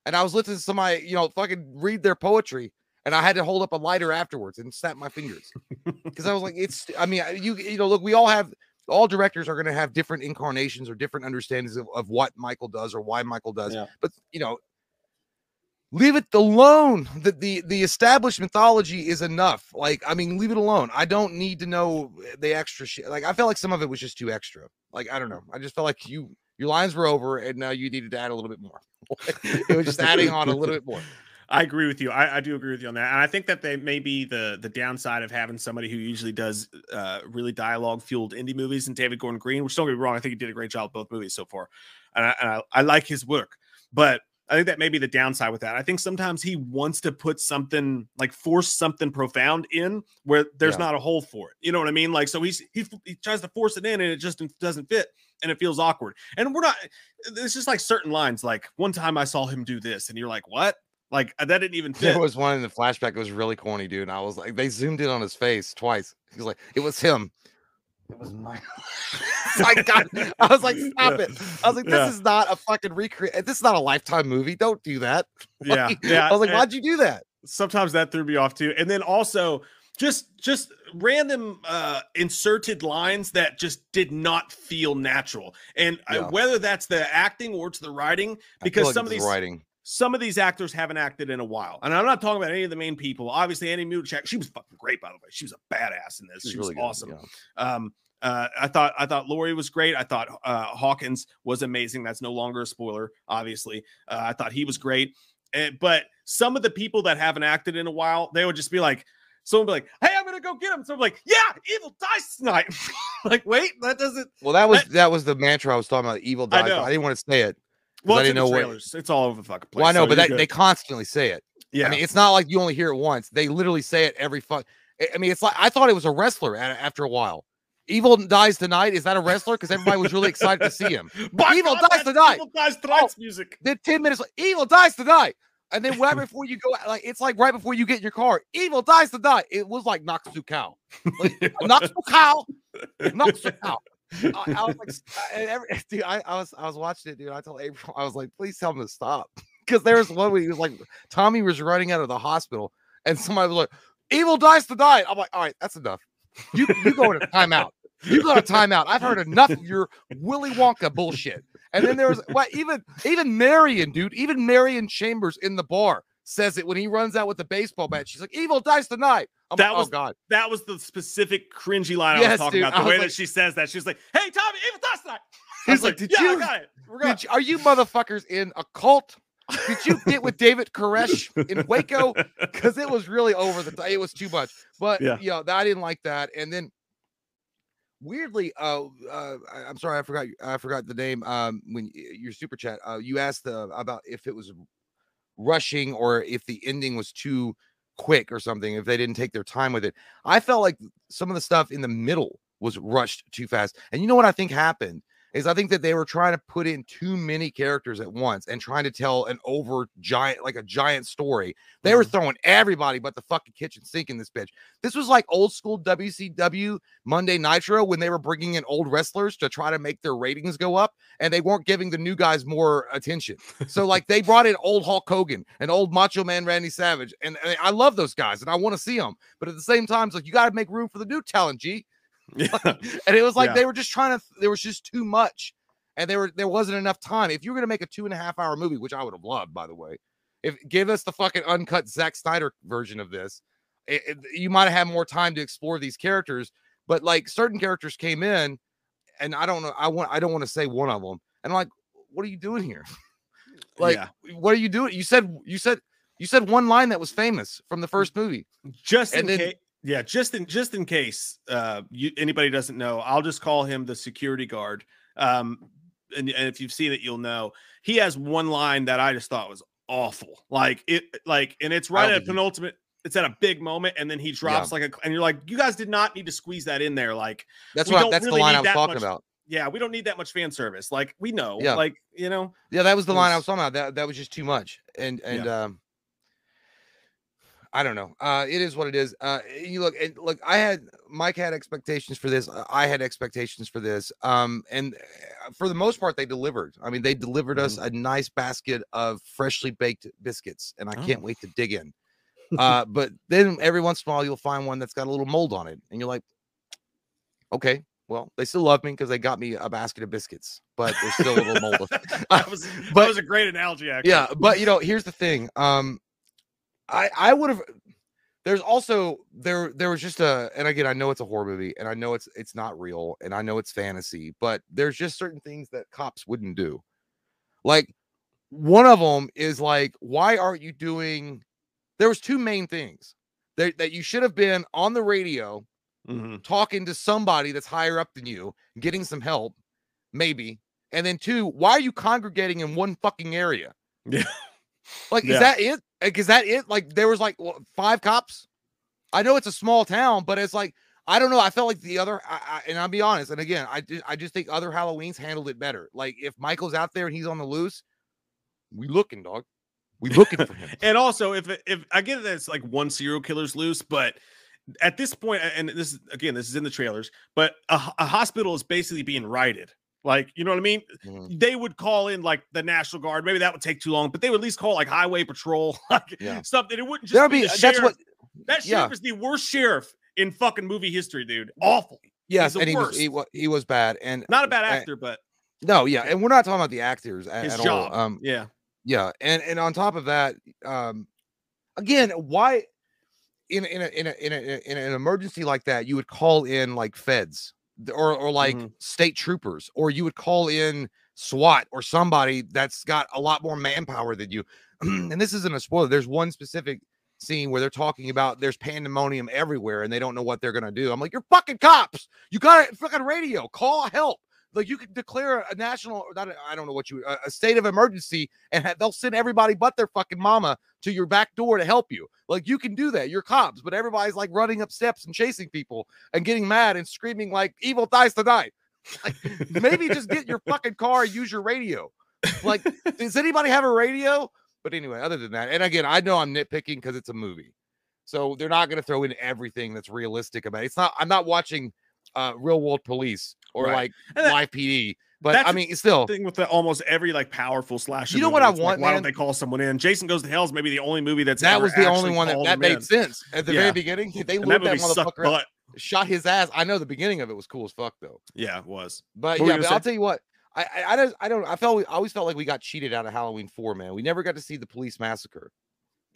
and I was listening to somebody, you know, fucking read their poetry, and I had to hold up a lighter afterwards and snap my fingers. Cause I was like, it's, I mean, you, you know, look, we all have, all directors are going to have different incarnations or different understandings of, of what Michael does or why Michael does. Yeah. But you know, leave it alone. The, the, the established mythology is enough. Like, I mean, leave it alone. I don't need to know the extra shit. Like, I felt like some of it was just too extra. Like, I don't know. I just felt like you, your lines were over and now you needed to add a little bit more. It was just adding on a little bit more. I agree with you. I, I do agree with you on that. And I think that they may be the, the downside of having somebody who usually does uh, really dialogue-fueled indie movies, and David Gordon Green, which don't get me wrong, I think he did a great job with both movies so far. And I, and I, I like his work. But I think that may be the downside with that. I think sometimes he wants to put something like force something profound in where there's yeah. not a hole for it. You know what I mean? Like, so he's, he, he tries to force it in and it just doesn't fit and it feels awkward. And we're not, it's just like certain lines. Like one time I saw him do this and you're like, what? Like that didn't even fit. There was one in the flashback that was really corny, dude. And I was like, they zoomed in on his face twice. He was like, it was him. It was my I got I was like, stop yeah. it. I was like, this yeah. is not a fucking recreate. This is not a Lifetime movie. Don't do that. Yeah. Like, yeah. I was like, and why'd you do that? Sometimes that threw me off too. And then also just just random uh inserted lines that just did not feel natural. And yeah. I, whether that's the acting or it's the writing, because like some of these writing. Some of these actors haven't acted in a while. And I'm not talking about any of the main people. Obviously, Annie Muchak, she was fucking great, by the way. She was a badass in this. She really was good. Awesome. Yeah. Um, uh, I thought I thought Laurie was great. I thought uh, Hawkins was amazing. That's no longer a spoiler, obviously. Uh, I thought he was great. And, but some of the people that haven't acted in a while, they would just be like, someone would be like, hey, I'm going to go get him. So I'm like, yeah, evil dies tonight. Like, wait, that doesn't. Well, that was that, that was the mantra I was talking about, evil dies. I, I didn't want to say it. Well, it's, I didn't know trailers. What... it's all over the fucking place. Well, I know, so but that, they constantly say it. Yeah. I mean, it's not like you only hear it once. They literally say it every fuck. I mean, it's like, I thought it was a wrestler at, after a while. Evil dies tonight. Is that a wrestler? Because everybody was really excited to see him. But evil, God, dies evil dies tonight. Evil dies tonight's oh, music. Then ten minutes, evil dies tonight. And then right before you go, like it's like right before you get in your car, evil dies to die. It was like Knox to Cow. Like, Knox to Cow. Knox to Cow. I, I was like, I, every, dude, I, I was I was watching it, dude. I told April, I was like, please tell him to stop. Because there was one where he was like, Tommy was running out of the hospital, and somebody was like, evil dies to die. I'm like, all right, that's enough. You you go to timeout. You got a timeout. I've heard enough of your Willy Wonka bullshit. And then there was well, even even Marion, dude, even Marion Chambers in the bar says it when he runs out with the baseball bat. She's like, evil dies tonight. I'm that like, was, oh, God. That was the specific cringy line yes, I was talking dude, about. The way like, that she says that. She's like, hey, Tommy, evil dies tonight. He's like, did yeah, you, I got it. We're did you, are you motherfuckers in a cult? Did you get with David Koresh in Waco? Because it was really over the top. It was too much. But, yeah, you know, I didn't like that. And then weirdly, uh, uh, I'm sorry, I forgot. I forgot the name. Um, when your super chat, uh, you asked uh, about if it was rushing or if the ending was too quick or something. If they didn't take their time with it, I felt like some of the stuff in the middle was rushed too fast. And you know what I think happened is I think that they were trying to put in too many characters at once and trying to tell an over giant, like a giant story. They mm-hmm. were throwing everybody but the fucking kitchen sink in this bitch. This was like old school W C W Monday Nitro when they were bringing in old wrestlers to try to make their ratings go up, and they weren't giving the new guys more attention. So like they brought in old Hulk Hogan and old Macho Man Randy Savage. And, and I love those guys and I want to see them. But at the same time, it's like, you got to make room for the new talent, G. Yeah. And it was like yeah. they were just trying to. There was just too much, and there were there wasn't enough time. If you were gonna make a two and a half hour movie, which I would have loved, by the way, if give us the fucking uncut Zack Snyder version of this, it, it, you might have had more time to explore these characters. But like certain characters came in, and I don't know. I want. I don't want to say one of them. And I'm like, what are you doing here? Like, yeah. what are you doing? You said you said you said one line that was famous from the first movie. Just and in then. Case Yeah, just in just in case uh, you, anybody doesn't know, I'll just call him the security guard. Um, and, and if you've seen it, you'll know he has one line that I just thought was awful. Like it, like, and it's right at a penultimate. It's at a big moment, and then he drops yeah. like a, and you're like, you guys did not need to squeeze that in there. Like that's what that's really the line I was talking much, about. Yeah, we don't need that much fan service. Like we know, yeah. like you know, yeah, that was the was, line I was talking about. That that was just too much, and and yeah. um. I don't know. Uh, it is what it is. Uh, you look, and look, I had, Mike had expectations for this. I had expectations for this. Um, and for the most part, they delivered. I mean, they delivered us a nice basket of freshly baked biscuits, and I oh. can't wait to dig in. Uh, but then every once in a while, you'll find one that's got a little mold on it, and you're like, okay. Well, they still love me because they got me a basket of biscuits, but there's still a little mold on it. That was, but, that was a great analogy, actually. Yeah, but, you know, here's the thing. Um, I, I would have, there's also, there, there was just a, and again, I know it's a horror movie and I know it's, it's not real and I know it's fantasy, but there's just certain things that cops wouldn't do. Like one of them is like, why aren't you doing, there was two main things that, that you should have been on the radio mm-hmm. talking to somebody that's higher up than you, getting some help maybe. And then two, why are you congregating in one fucking area? Yeah. Like, yeah. is that it? Is that it? Like, there was like what, five cops. I know it's a small town, but it's like, I don't know. I felt like the other, I, I, and I'll be honest. And again, I, I just think other Halloweens handled it better. Like, if Michael's out there and he's on the loose, we looking, dog. We looking for him. And also, if, if I get it, that it's like one serial killer's loose, but at this point, and this is, again, this is in the trailers, but a, a hospital is basically being righted. Like, you know what I mean? Mm-hmm. They would call in like the National Guard. Maybe that would take too long, but they would at least call like Highway Patrol, like yeah. something. It wouldn't just That'd be, be the that's what that sheriff yeah. is the worst sheriff in fucking movie history, dude. Awful. Yes, and he was, he was he was bad and not a bad actor, and, but no, yeah. And we're not talking about the actors at, his at job. all. Um, yeah, yeah. And and on top of that, um, again, why in in a, in a, in a, in an emergency like that you would call in like feds? Or, or like mm-hmm. state troopers, or you would call in SWAT or somebody that's got a lot more manpower than you. And this isn't a spoiler. There's one specific scene where they're talking about there's pandemonium everywhere and they don't know what they're going to do. I'm like, you're fucking cops. You got a fucking radio. Call help. Like you could declare a national, not a, I don't know what you, a, a state of emergency, and ha- they'll send everybody but their fucking mama to your back door to help you. Like you can do that. You're cops, but everybody's like running up steps and chasing people and getting mad and screaming like evil dies to die. Like maybe just get your fucking car and use your radio. Like, does anybody have a radio? But anyway, other than that, and again, I know I'm nitpicking because it's a movie. So they're not going to throw in everything that's realistic about it. It's not, I'm not watching uh, Real World Police or right. like Live P D. But that's I mean, it's still thing with the, almost every like powerful slasher. You know movie. What I it's want? Like, why man? Don't they call someone in? Jason Goes to Hell is maybe the only movie that's that ever was the only one that, that made in. Sense at the yeah. very beginning. They and looked that, that motherfucker up, shot his ass. I know the beginning of it was cool as fuck though. Yeah, it was. But what yeah, but I'll tell you what. I I, I don't I don't I felt I always felt like we got cheated out of Halloween four. Man, we never got to see the police massacre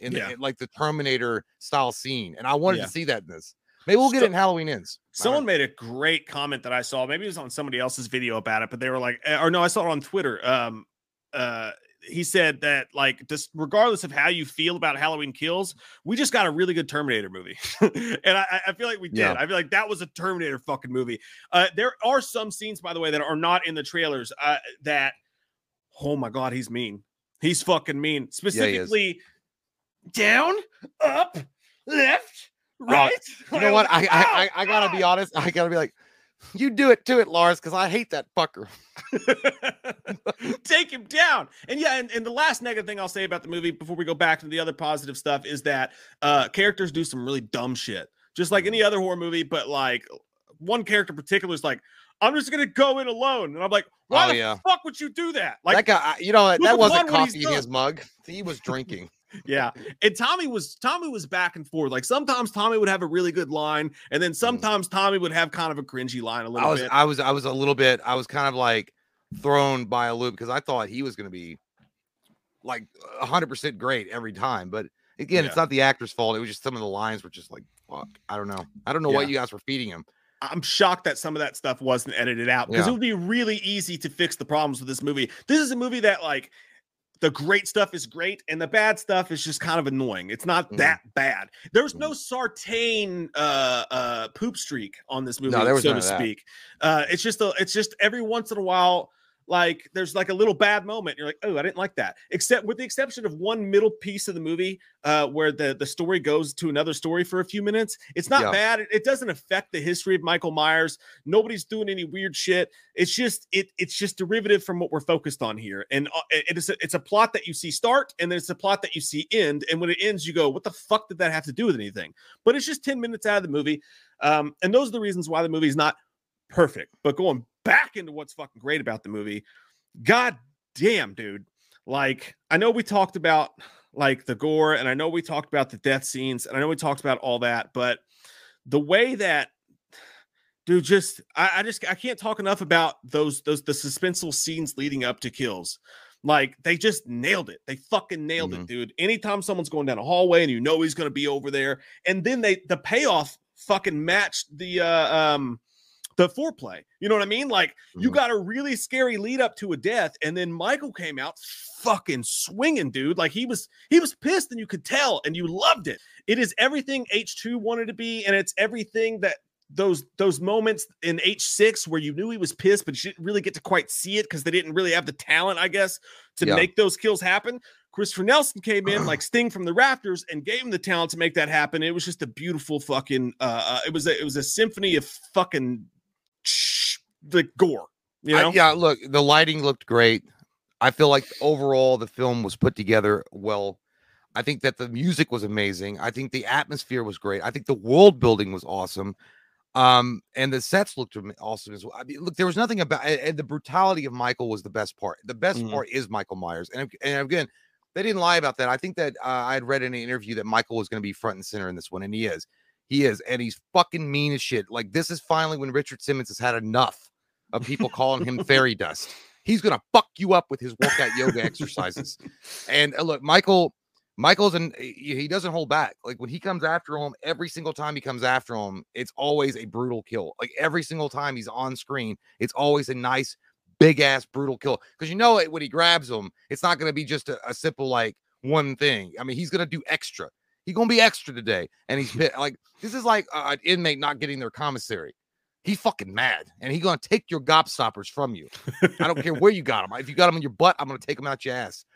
in, yeah. the, in like the Terminator style scene, and I wanted yeah. to see that in this. Maybe we'll get so, it in Halloween Ends. Someone made a great comment that I saw. Maybe it was on somebody else's video about it, but they were like, or no, I saw it on Twitter. Um, uh, he said that like, just regardless of how you feel about Halloween Kills, we just got a really good Terminator movie. And I, I feel like we did. Yeah. I feel like that was a Terminator fucking movie. Uh, there are some scenes, by the way, that are not in the trailers uh, that, oh my God, he's mean. He's fucking mean. Specifically yeah, down, up, left, right. Uh, you know what? I, I I I gotta be honest. I gotta be like, you do it to it, Lars, because I hate that fucker. Take him down. And yeah, and, and the last negative thing I'll say about the movie before we go back to the other positive stuff is that uh characters do some really dumb shit, just like any other horror movie. But like one character in particular is like, I'm just gonna go in alone, and I'm like, why oh, the yeah. fuck would you do that? Like that guy, you know, that, that wasn't coffee in his mug. He was drinking. Yeah, and Tommy was Tommy was back and forth. Like sometimes Tommy would have a really good line, and then sometimes Tommy would have kind of a cringy line. A little I was, bit. I was, I was a little bit. I was kind of like thrown by a loop because I thought he was going to be like one hundred percent great every time. But again, yeah. it's not the actor's fault. It was just some of the lines were just like, fuck. I don't know. I don't know yeah. what you guys were feeding him. I'm shocked that some of that stuff wasn't edited out because yeah. it would be really easy to fix the problems with this movie. This is a movie that like. The great stuff is great, and the bad stuff is just kind of annoying. It's not that mm. bad. There's no sartain uh, uh, poop streak on this movie, no, there was so to speak. Uh, it's just a, it's just every once in a while, like there's like a little bad moment. You're like, oh, I didn't like that. Except with the exception of one middle piece of the movie uh, where the, the story goes to another story for a few minutes. It's not yeah. bad. It, it doesn't affect the history of Michael Myers. Nobody's doing any weird shit. It's just it it's just derivative from what we're focused on here. And uh, it is a, it's a plot that you see start, and then it's a plot that you see end. And when it ends, you go, what the fuck did that have to do with anything? But it's just ten minutes out of the movie. Um, and those are the reasons why the movie is not perfect. But going back into what's fucking great about the movie, god damn, dude, like I know we talked about like the gore, and I know we talked about the death scenes, and I know we talked about all that, but the way that dude just i, I just i can't talk enough about those those the suspenseful scenes leading up to kills. Like they just nailed it. They fucking nailed mm-hmm. it, dude. Anytime someone's going down a hallway and you know he's going to be over there, and then they the payoff fucking matched the uh um the foreplay, you know what I mean? Like mm-hmm. you got a really scary lead up to a death, and then Michael came out fucking swinging, dude. Like he was, he was pissed, and you could tell, and you loved it. It is everything H two wanted to be, and it's everything that those those moments in H six where you knew he was pissed, but you didn't really get to quite see it because they didn't really have the talent, I guess, to yeah. make those kills happen. Christopher Nelson came in like Sting from the rafters and gave him the talent to make that happen. It was just a beautiful fucking. Uh, uh, it was a, it was a symphony of fucking. The gore, you know? I, yeah, look, the lighting looked great. I feel like overall the film was put together well. I think that the music was amazing. I think the atmosphere was great. I think the world building was awesome. Um, and the sets looked awesome as well. I mean, look, there was nothing about and the brutality of Michael was the best part. The best mm-hmm. part is Michael Myers. And, and again, they didn't lie about that. I think that uh, I had read in an interview that Michael was going to be front and center in this one, and he is. He is, and he's fucking mean as shit. Like, this is finally when Richard Simmons has had enough of people calling him fairy dust. He's gonna fuck you up with his workout yoga exercises. And uh, look, Michael, Michael's an he doesn't hold back. Like when he comes after him, every single time he comes after him, it's always a brutal kill. Like every single time he's on screen, it's always a nice, big ass brutal kill. Because you know it when he grabs him, it's not gonna be just a, a simple like one thing. I mean, he's gonna do extra. He's going to be extra today. And he's like, this is like uh, an inmate not getting their commissary. He's fucking mad. And he's going to take your gobstoppers from you. I don't care where you got them. If you got them in your butt, I'm going to take them out your ass.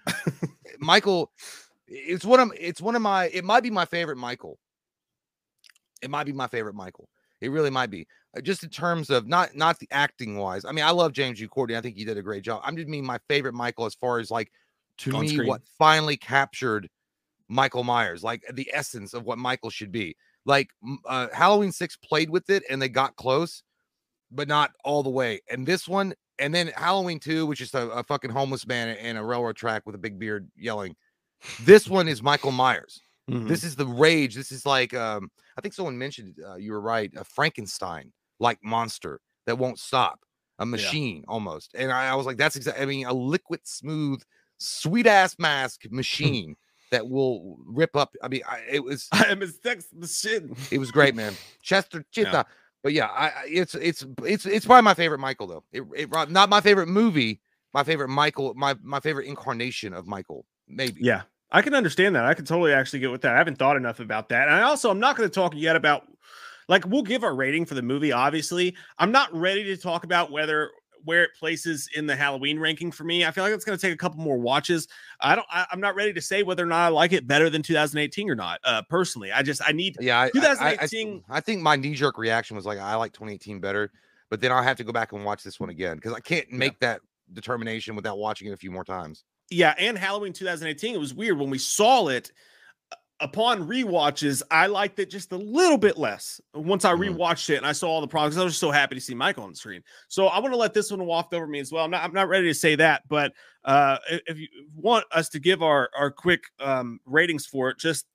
Michael, it's one of, it's one of my, it might be my favorite Michael. It might be my favorite Michael. It really might be. Uh, just in terms of not, not the acting wise. I mean, I love James U. Courtney. I think he did a great job. I just mean my favorite Michael as far as like to me screen. What finally captured Michael Myers, like the essence of what Michael should be. Like uh, Halloween six played with it and they got close, but not all the way. And this one, and then Halloween two, which is a, a fucking homeless man and a railroad track with a big beard yelling. This one is Michael Myers. Mm-hmm. This is the rage. This is like, um, I think someone mentioned, uh, you were right, a Frankenstein-like monster that won't stop, a machine yeah. almost. And I, I was like, that's exactly, I mean, a liquid smooth, sweet-ass mask machine that will rip up. I mean, I, it was... I am his text machine. It was great, man. Chester Chita. Yeah. But yeah, I, I, it's it's it's it's probably my favorite Michael, though. It, it Not my favorite movie, my favorite Michael, my, my favorite incarnation of Michael, maybe. Yeah. I can understand that. I can totally actually get with that. I haven't thought enough about that. And I also, I'm not going to talk yet about, like, we'll give our rating for the movie, obviously. I'm not ready to talk about whether, where it places in the Halloween ranking for me. I feel like it's going to take a couple more watches. I don't, I, I'm not ready to say whether or not I like it better than two thousand eighteen or not. Uh, personally, I just, I need, yeah, I, twenty eighteen. I, I, I think my knee jerk reaction was like, I like twenty eighteen better, but then I'll have to go back and watch this one again. Cause I can't make yeah. that determination without watching it a few more times. Yeah, and Halloween twenty eighteen, it was weird. When we saw it, upon rewatches, I liked it just a little bit less. Once I rewatched it and I saw all the problems, I was just so happy to see Michael on the screen. So I want to let this one waft over me as well. I'm not, I'm not ready to say that, but uh, if you want us to give our, our quick um, ratings for it, just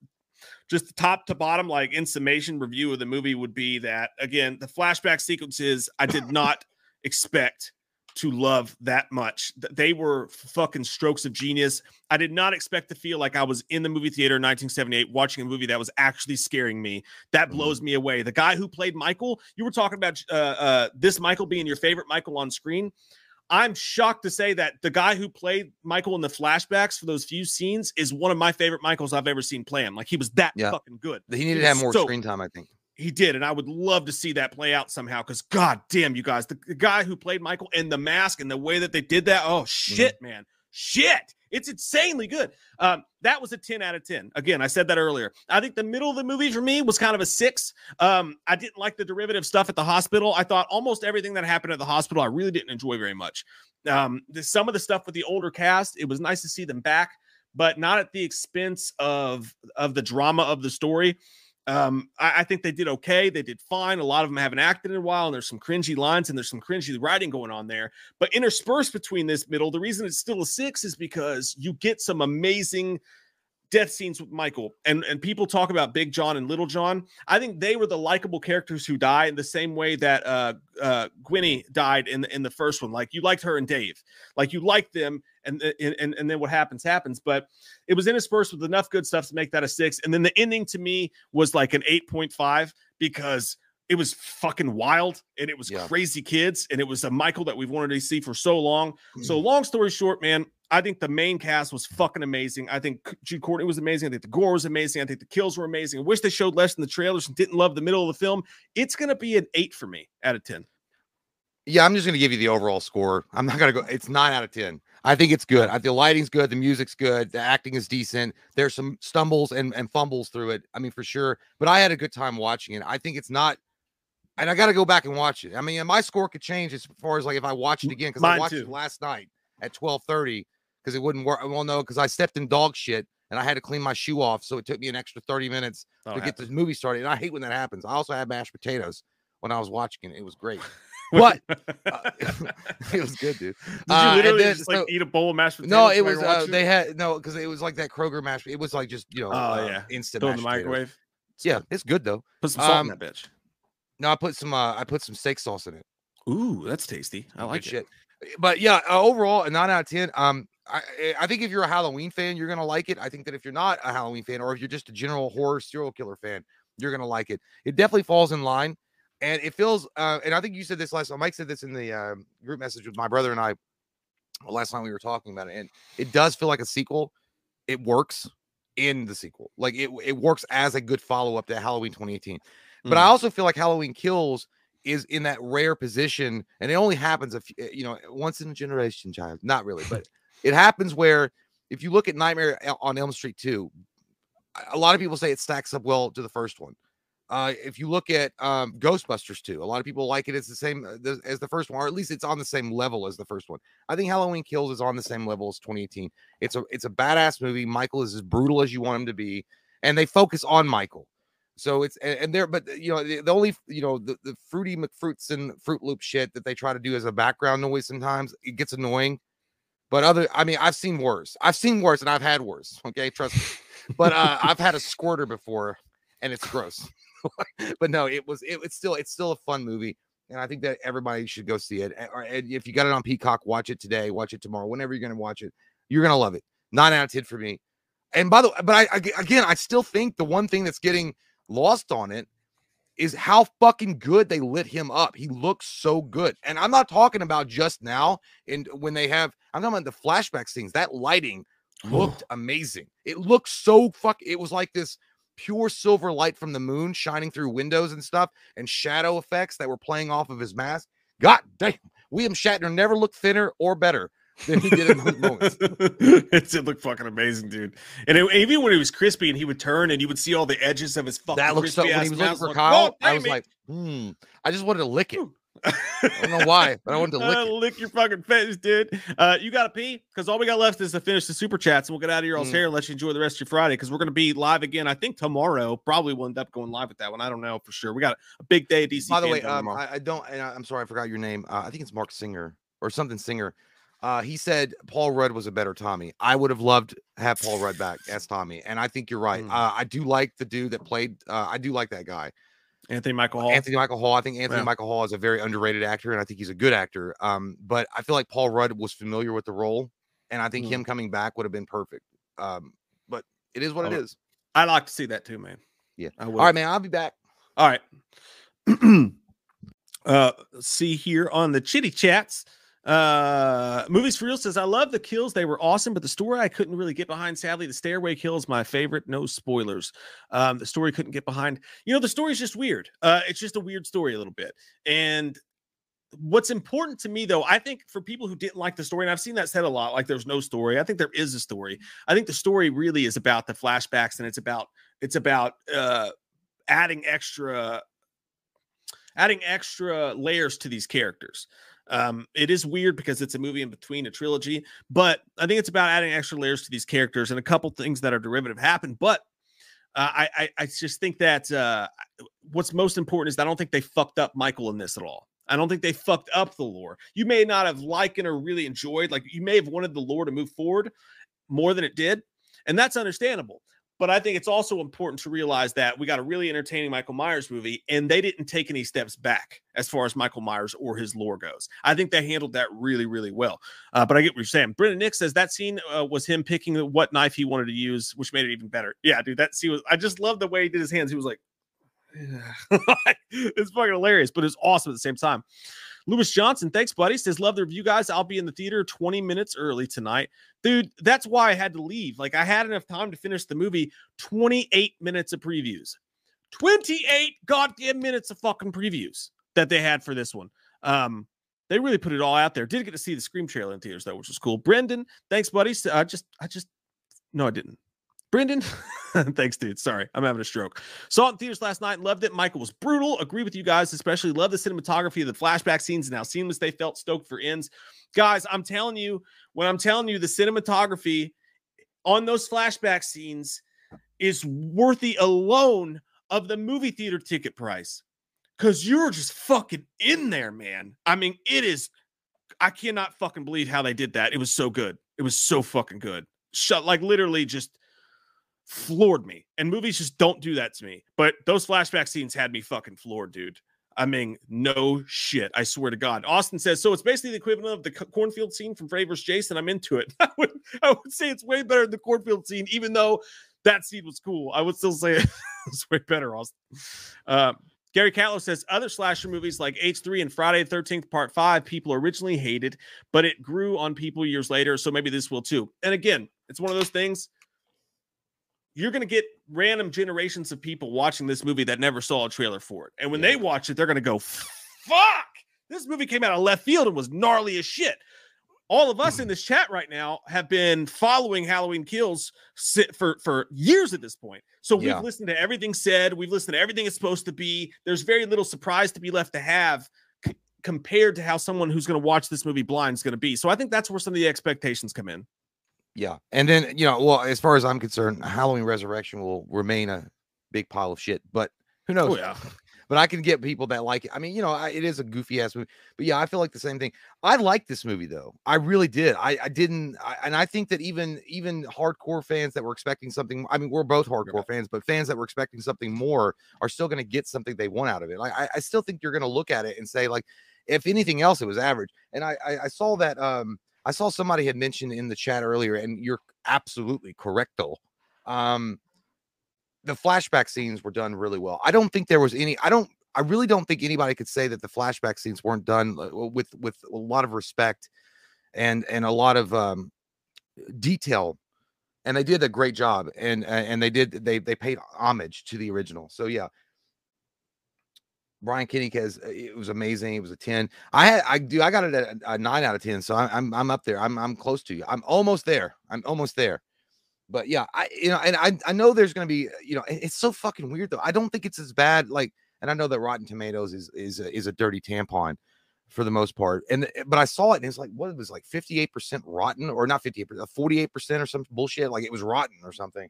just top to bottom, like in summation review of the movie would be that, again, the flashback sequences, I did not expect to love that much. They were fucking strokes of genius. I did not expect to feel like I was in the movie theater in nineteen seventy-eight watching a movie that was actually scaring me. That blows me away. The guy who played Michael, you were talking about uh, uh, this Michael being your favorite Michael on screen. I'm shocked to say that the guy who played Michael in the flashbacks for those few scenes is one of my favorite Michaels I've ever seen play him. Like, he was that yeah. fucking good. He needed to have more so- screen time, I think. He did, and I would love to see that play out somehow, because god damn, you guys, the, the guy who played Michael and the mask and the way that they did that, oh shit, mm-hmm. man. Shit. It's insanely good. Um, that was a ten out of ten. Again, I said that earlier. I think the middle of the movie for me was kind of a six. Um, I didn't like the derivative stuff at the hospital. I thought almost everything that happened at the hospital, I really didn't enjoy very much. Um, the, some of the stuff with the older cast, it was nice to see them back, but not at the expense of, of the drama of the story. Um, I, I think they did okay. They did fine. A lot of them haven't acted in a while, and there's some cringy lines and there's some cringy writing going on there. But interspersed between this middle, the reason it's still a six is because you get some amazing death scenes with Michael. And, and people talk about Big John and Little John. I think they were the likable characters who die in the same way that uh, uh, Gwenny died in the, in the first one. Like, you liked her and Dave. Like, you liked them. And, and and then what happens happens, but it was interspersed with enough good stuff to make that a six. And then the ending to me was like an eight point five, because it was fucking wild and it was yeah. crazy kids. And it was a Michael that we've wanted to see for so long. Mm. So long story short, man, I think the main cast was fucking amazing. I think Jude Courtney was amazing. I think the gore was amazing. I think the kills were amazing. I wish they showed less in the trailers and didn't love the middle of the film. It's going to be an eight for me out of ten. Yeah, I'm just going to give you the overall score. I'm not going to go. It's nine out of ten. I think it's good. I, the lighting's good. The music's good. The acting is decent. There's some stumbles and, and fumbles through it. I mean, for sure. But I had a good time watching it. I think it's not. And I got to go back and watch it. I mean, my score could change as far as like if I watch it again, because I watched too. it last night at twelve thirty because it wouldn't work. Well, no, because I stepped in dog shit and I had to clean my shoe off. So it took me an extra thirty minutes oh, to get the movie started. And I hate when that happens. I also had mashed potatoes when I was watching it. It was great. What? uh, it was good, dude. Did you literally uh, then, just like so, eat a bowl of mashed potatoes? No, it was uh, they had no because it was like that Kroger mashed. It was like just you know, oh uh, yeah, instant in the microwave. It's yeah, good. It's good though. Put some salt um, in that bitch. No, I put some. Uh, I put some steak sauce in it. Ooh, that's tasty. I like good it. Shit. But yeah, uh, overall, a nine out of ten. Um, I I think if you're a Halloween fan, you're gonna like it. I think that if you're not a Halloween fan, or if you're just a general horror serial killer fan, you're gonna like it. It definitely falls in line. And it feels, uh, and I think you said this last time, Mike said this in the uh, group message with my brother and I well, last time we were talking about it, and it does feel like a sequel. It works in the sequel. Like, it, it works as a good follow-up to Halloween twenty eighteen. Mm-hmm. But I also feel like Halloween Kills is in that rare position, and it only happens, a few, you know, once in a generation, child. Not really, but it happens where, if you look at Nightmare on Elm Street two, a lot of people say it stacks up well to the first one. Uh, if you look at um, Ghostbusters two, a lot of people like it. It's the same the, as the first one, or at least it's on the same level as the first one. I think Halloween Kills is on the same level as twenty eighteen. It's a it's a badass movie. Michael is as brutal as you want him to be, and they focus on Michael. So it's and, and there, but you know the, the only you know the, the Fruity McFruits and Fruit Loop shit that they try to do as a background noise sometimes it gets annoying. But other, I mean, I've seen worse. I've seen worse, and I've had worse. Okay, trust me. But uh, I've had a squirter before, and it's gross. But no, it was it, it's still it's still a fun movie, and I think that everybody should go see it. Or if you got it on Peacock, watch it today, watch it tomorrow, whenever you're going to watch it, you're going to love it. Nine out of ten for me. And by the way, but I, I again, I still think the one thing that's getting lost on it is how fucking good they lit him up. He looks so good, and I'm not talking about just now. And when they have, I'm talking about the flashback scenes. That lighting looked amazing. It looked so fuck. It was like this pure silver light from the moon shining through windows and stuff, and shadow effects that were playing off of his mask. God damn, William Shatner never looked thinner or better than he did in those moments. It's, it looked fucking amazing, dude. And it, even when he was crispy and he would turn and you would see all the edges of his fucking that looked so, when he was looking for Kyle, I was like, hmm, I just wanted to lick it. I don't know why, but I wanted to lick, uh, lick your fucking face, dude. Uh, you got to pee because all we got left is to finish the super chats, and we'll get out of your all's mm. hair and let you enjoy the rest of your Friday because we're going to be live again. I think tomorrow probably will end up going live with that one. I don't know for sure. We got a big day at D C. By the way, um, I, I don't, and I, I'm sorry, I forgot your name. Uh, I think it's Mark Singer or something Singer. Uh, he said Paul Rudd was a better Tommy. I would have loved to have Paul Rudd back as Tommy, and I think you're right. Mm. Uh, I do like the dude that played, uh, I do like that guy. Anthony Michael Hall. Anthony Michael Hall. I think Anthony yeah. Michael Hall is a very underrated actor, and I think he's a good actor. Um, but I feel like Paul Rudd was familiar with the role, and I think mm. him coming back would have been perfect. Um, but it is what oh, it is. I like to see that too, man. Yeah. I will. All right, man. I'll be back. All right. uh, see here on the Chitty Chats. Uh, Movies for Real says, I love the kills. They were awesome, but the story I couldn't really get behind. Sadly, the stairway kill is my favorite. No spoilers. Um, the story couldn't get behind. You know, the story is just weird. Uh, it's just a weird story a little bit. And what's important to me, though, I think for people who didn't like the story, and I've seen that said a lot, like there's no story. I think there is a story. I think the story really is about the flashbacks, and it's about, it's about, uh, adding extra, adding extra layers to these characters. Um, it is weird because it's a movie in between a trilogy, but I think it's about adding extra layers to these characters, and a couple things that are derivative happen. But uh, I, I, I just think that uh, what's most important is I don't think they fucked up Michael in this at all. I don't think they fucked up the lore. You may not have liked or really enjoyed, like you may have wanted the lore to move forward more than it did. And that's understandable. But I think it's also important to realize that we got a really entertaining Michael Myers movie, and they didn't take any steps back as far as Michael Myers or his lore goes. I think they handled that really, really well. Uh, but I get what you're saying. Brendan Nick says that scene uh, was him picking what knife he wanted to use, which made it even better. Yeah, dude, that scene was, I just love the way he did his hands. He was like, it's fucking hilarious, but it's awesome at the same time. Lewis Johnson, thanks, buddy. Says, love the review, guys. I'll be in the theater twenty minutes early tonight. Dude, that's why I had to leave. Like, I had enough time to finish the movie. twenty-eight minutes of previews. twenty-eight goddamn minutes of fucking previews that they had for this one. Um, they really put it all out there. Did get to see the Scream trailer in theaters, though, which was cool. Brendan, thanks, buddy. I just, I just, no, I didn't. Brendan, thanks, dude. Sorry, I'm having a stroke. Saw it in theaters last night. Loved it. Michael was brutal. Agree with you guys, especially. Love the cinematography of the flashback scenes and how seamless they felt. Stoked for Ends. Guys, I'm telling you, when I'm telling you the cinematography on those flashback scenes is worthy alone of the movie theater ticket price. Because you're just fucking in there, man. I mean, it is. I cannot fucking believe how they did that. It was so good. It was so fucking good. Shut, like literally just floored me, and movies just don't do that to me, but those flashback scenes had me fucking floored, dude. I mean, no shit, I swear to God. Austin says, so it's basically the equivalent of the cornfield scene from Freddy versus. Jason. I'm into it. I would, I would say it's way better than the cornfield scene, even though that scene was cool. I would still say it was way better, Austin. Uh, Gary Catlow says, other slasher movies like H three and Friday the thirteenth Part five, people originally hated, but it grew on people years later, so maybe this will too. And again, it's one of those things. You're going to get random generations of people watching this movie that never saw a trailer for it. And when yeah. they watch it, they're going to go, fuck, this movie came out of left field and was gnarly as shit. all of us in this chat right now have been following Halloween Kills for, for years at this point. So we've yeah. listened to everything said. We've listened to everything it's supposed to be. There's very little surprise to be left to have c- compared to how someone who's going to watch this movie blind is going to be. So I think that's where some of the expectations come in. Yeah. And then, you know, well, as far as I'm concerned, Halloween Resurrection will remain a big pile of shit, but who knows? Oh, yeah. But I can get people that like it. I mean, you know, I, it is a goofy ass movie, but yeah, I feel like the same thing. I like this movie though. I really did. I, I didn't. I, and I think that even, even hardcore fans that were expecting something, I mean, we're both hardcore yeah. fans, but fans that were expecting something more are still going to get something they want out of it. Like, I, I still think you're going to look at it and say, like, if anything else, it was average. And I, I, I saw that, um, I saw somebody had mentioned in the chat earlier, and you're absolutely correct though. Um, The flashback scenes were done really well. I don't think there was any, I don't, I really don't think anybody could say that the flashback scenes weren't done with, with a lot of respect and, and a lot of um, detail. And they did a great job, and, and they did, they, they paid homage to the original. So yeah, Brian Kinney has, it was amazing. It was a ten. I had, I do, I got it at a nine out of ten. So I'm, I'm, I'm up there. I'm, I'm close to you. I'm almost there. I'm almost there. But yeah, I, you know, and I, I know there's going to be, you know, it's so fucking weird though. I don't think it's as bad. Like, and I know that Rotten Tomatoes is, is, a, is a dirty tampon for the most part. And, but I saw it and it's like, what it was like fifty-eight percent rotten, or not fifty-eight percent, forty-eight percent or some bullshit. Like it was rotten or something.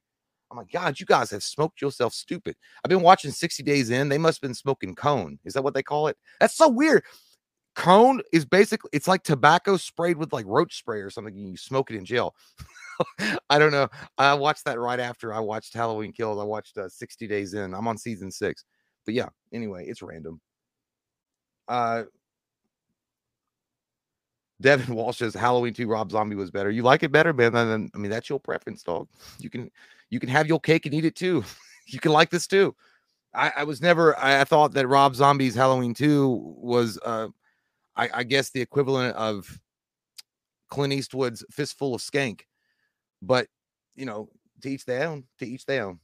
I'm like, God, you guys have smoked yourself stupid. I've been watching sixty days in. They must've been smoking cone. Is that what they call it? That's so weird. Cone is basically, it's like tobacco sprayed with like roach spray or something, and you smoke it in jail. I don't know. I watched that right after I watched Halloween Kills. I watched uh, sixty days in. I'm on season six. But yeah, anyway, it's random. Uh, Devin Walsh says Halloween two Rob Zombie was better. You like it better, man? Than, I mean, that's your preference, dog. You can you can have your cake and eat it too. You can like this too. I, I was never. I, I thought that Rob Zombie's Halloween two was, uh, I, I guess, the equivalent of Clint Eastwood's Fistful of Skank. But, you know, to each their own, to each their own.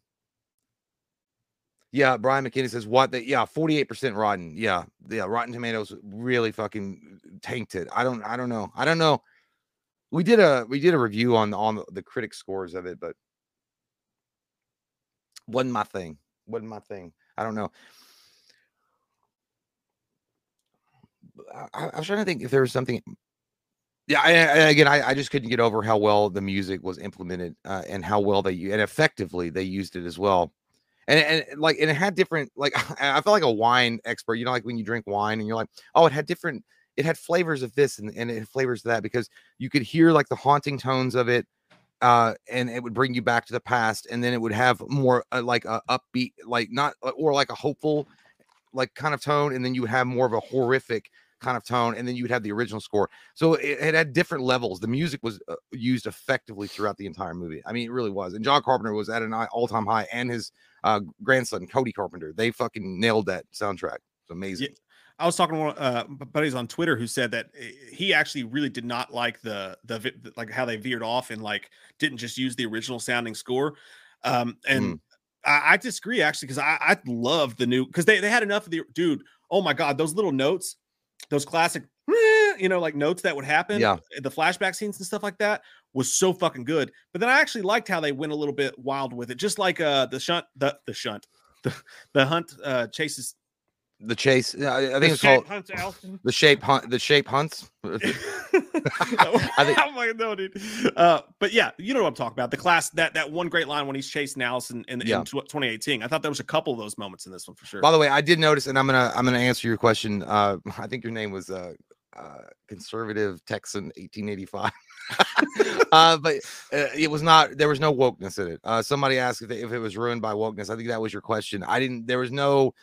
Yeah, Brian McKinney says, what? The, yeah, forty-eight percent rotten. Yeah, yeah, Rotten Tomatoes really fucking tanked it. I don't, I don't know. I don't know. We did a, we did a review on, on the critic scores of it, but wasn't my thing. Wasn't my thing. I don't know. I, I was trying to think if there was something... Yeah, I, and again, I, I just couldn't get over how well the music was implemented, uh, and how well they and effectively they used it as well, and and like and it had different like I felt like a wine expert, you know, like when you drink wine and you're like, oh, it had different, it had flavors of this and and it had flavors of that, because you could hear like the haunting tones of it, uh, and it would bring you back to the past, and then it would have more uh, like a upbeat, like not or like a hopeful, like kind of tone, and then you would have more of a horrific kind of tone, and then you would have the original score. So it, it had different levels. The music was uh, used effectively throughout the entire movie. I mean, it really was. And John Carpenter was at an all-time high, and his uh grandson Cody Carpenter, they fucking nailed that soundtrack. It's amazing. Yeah. I was talking to one uh buddies on Twitter who said that he actually really did not like the the like how they veered off and like didn't just use the original sounding score, um and mm. I, I disagree actually, because I, I love the new, because they, they had enough of the dude. Oh my God, those little notes, those classic, you know, like notes that would happen, yeah. the flashback scenes and stuff like that was so fucking good. But then I actually liked how they went a little bit wild with it, just like uh the shunt, the the shunt, the, the hunt uh, chases, the chase. I think it's called the shape hunt, the shape hunts. I think, I'm like, no, dude. Uh, but yeah, you know what I'm talking about. The class that that one great line when he's chasing Allison in, in, yeah. in twenty eighteen. I thought there was a couple of those moments in this one for sure. By the way, I did notice, and I'm gonna I'm gonna answer your question. Uh, I think your name was uh, uh Conservative Texan eighteen eighty-five. uh, but uh, it was not. There was no wokeness in it. Uh, somebody asked if, if it was ruined by wokeness. I think that was your question. I didn't. There was no.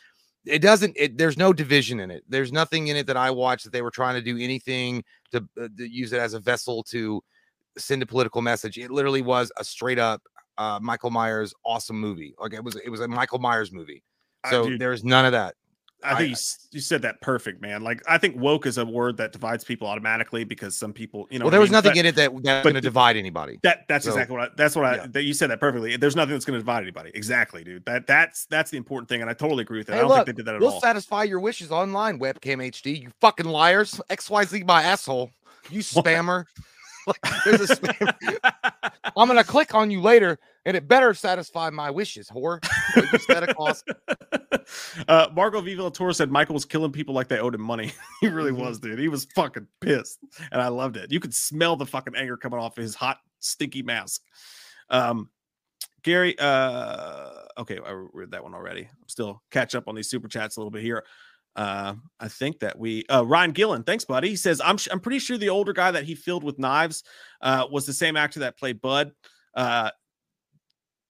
It doesn't. It, there's no division in it. There's nothing in it that I watched that they were trying to do anything to, uh, to use it as a vessel to send a political message. It literally was a straight up uh, Michael Myers awesome movie. Like it was. It was a Michael Myers movie. So I, dude, there's none of that. I, I think you, you said that perfect, man. Like I think woke is a word that divides people automatically, because some people, you know. Well, there was I mean? nothing but, in it that that's going to divide anybody. That that's so, exactly what I, that's what I yeah. that you said that perfectly. There's nothing that's going to divide anybody. Exactly, dude. That that's that's the important thing, and I totally agree with that. Hey, I don't look, think they did that at we'll all. We'll satisfy your wishes online, Webcam H D. You fucking liars. X Y Z my asshole. You spammer. Like, there's a spam. I'm gonna click on you later, and it better satisfy my wishes, whore. uh, Margot V. Villator said Michael was killing people like they owed him money. He really was, dude. He was fucking pissed, and I loved it. You could smell the fucking anger coming off his hot, stinky mask. Um, Gary, uh, okay, I read that one already. I'm still catch up on these super chats a little bit here. Uh, I think that we, uh, Ryan Gillen, thanks, buddy. He says, I'm, sh- I'm pretty sure the older guy that he filled with knives, uh, was the same actor that played Bud. Uh,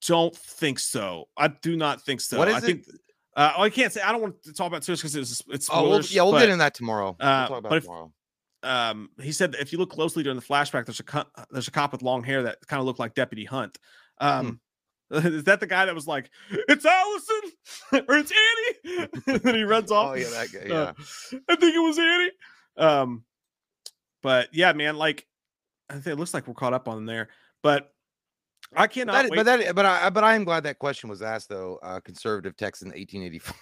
don't think so. I do not think so. What is I it? think, uh, oh, I can't say, I don't want to talk about it because it's, it's, oh, we'll, yeah, we'll but, get in that tomorrow. We'll uh, talk about it tomorrow. If, um, he said that if you look closely during the flashback, there's a, co- there's a cop with long hair that kind of looked like Deputy Hunt. Um, mm-hmm. Is that the guy that was like, it's Allison or it's Annie? And then he runs off. Oh, yeah, that guy. Yeah. Uh, I think it was Annie. Um, but yeah, man, like, I think it looks like we're caught up on there. But I cannot. That is, wait. But that, but I, but I am glad that question was asked, though. Uh, conservative Texan eighteen eighty-four.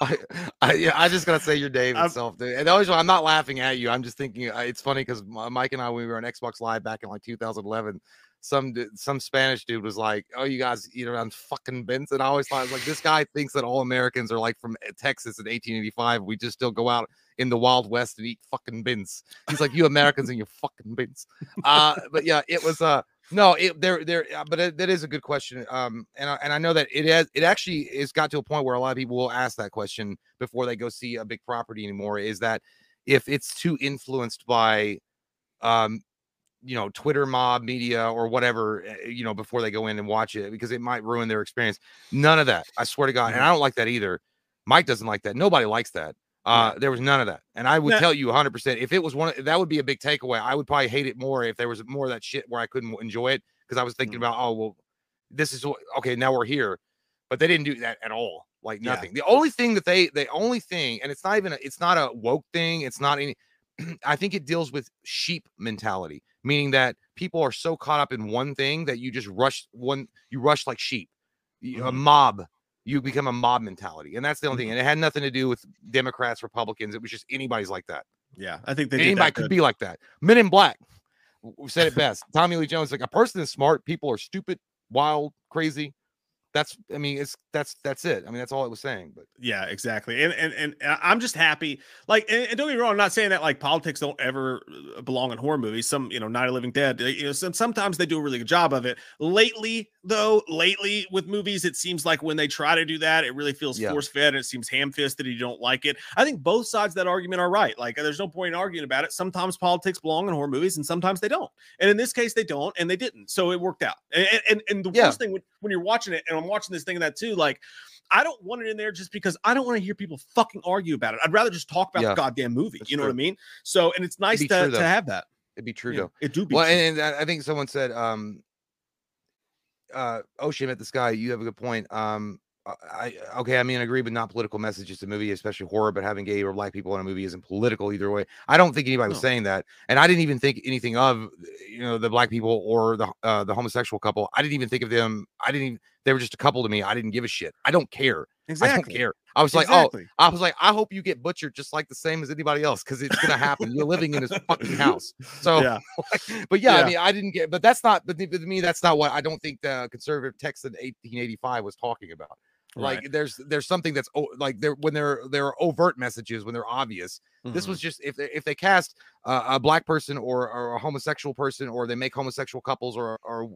I, I, yeah, I just gotta say your Dave itself, dude. And always, I'm not laughing at you. I'm just thinking it's funny because Mike and I, when we were on Xbox Live back in like two thousand eleven. Some some Spanish dude was like, "Oh, you guys eat around fucking Benson." I always thought, I was like, this guy thinks that all Americans are like from Texas in eighteen eighty-five. We just still go out in the Wild West and eat fucking bins. He's like, you Americans and your fucking bins. Uh, but yeah, it was uh no, it there there. But it, that is a good question. Um, and I, and I know that it has it actually has got to a point where a lot of people will ask that question before they go see a big property anymore. Is that if it's too influenced by, um. you know, Twitter mob media or whatever, you know, before they go in and watch it, because it might ruin their experience. None of that. I swear to God. And I don't like that either. Mike doesn't like that. Nobody likes that. Uh, there was none of that. And I would no. tell you one hundred percent if it was one, that would be a big takeaway. I would probably hate it more if there was more of that shit where I couldn't enjoy it. Cause I was thinking mm-hmm. about, oh, well, this is what, okay, now we're here, but they didn't do that at all. Like nothing. Yeah. The only thing that they, the only thing, and it's not even, a, it's not a woke thing. It's not any, I think it deals with sheep mentality, meaning that people are so caught up in one thing that you just rush one, you rush like sheep, you, mm-hmm. a mob, you become a mob mentality. And that's the only mm-hmm. thing. And it had nothing to do with Democrats, Republicans. It was just anybody's like that. Yeah. I think they anybody could good. be like that. Men in Black said it best. Tommy Lee Jones, like, a person is smart. People are stupid, wild, crazy. That's, I mean, it's, that's, that's it. I mean, that's all it was saying, but yeah, exactly. And, and, and I'm just happy. Like, and, and don't get me wrong. I'm not saying that like politics don't ever belong in horror movies. Some, you know, Night of Living Dead, you know, some, sometimes they do a really good job of it. Lately though, lately with movies, it seems like when they try to do that, it really feels yeah. force fed and it seems ham fisted. You don't like it. I think both sides of that argument are right. Like, there's no point in arguing about it. Sometimes politics belong in horror movies and sometimes they don't. And in this case, they don't, and they didn't. So it worked out. And, and, and the yeah. worst thing when, when you're watching it, and I'm watching this thing and that too, like, I don't want it in there just because I don't want to hear people fucking argue about it. I'd rather just talk about yeah. the goddamn movie. That's you know true. What I mean? So, and it's nice to, true, to have that. It'd be true yeah, though. It do be well, true. And, and I think someone said, um, uh, Ocean met this guy. You have a good point. Um, I, I okay. I mean, I agree, but not political messages to movie, especially horror, but having gay or black people in a movie isn't political either way. I don't think anybody no. was saying that. And I didn't even think anything of, you know, the black people or the, uh, the homosexual couple. I didn't even think of them. I didn't even, they were just a couple to me. I didn't give a shit. I don't care. Exactly. I don't care. I was exactly. like, oh, I was like, I hope you get butchered just like the same as anybody else. Cause it's going to happen. You're living in his fucking house. So, yeah. Like, but yeah, yeah, I mean, I didn't get, but that's not, but to me, that's not what I don't think the conservative Texan eighteen eighty-five was talking about. Right. Like there's, there's something that's oh, like there, when there, there are overt messages, when they're obvious, mm-hmm. this was just, if they, if they cast uh, a black person or, or a homosexual person, or they make homosexual couples or, or,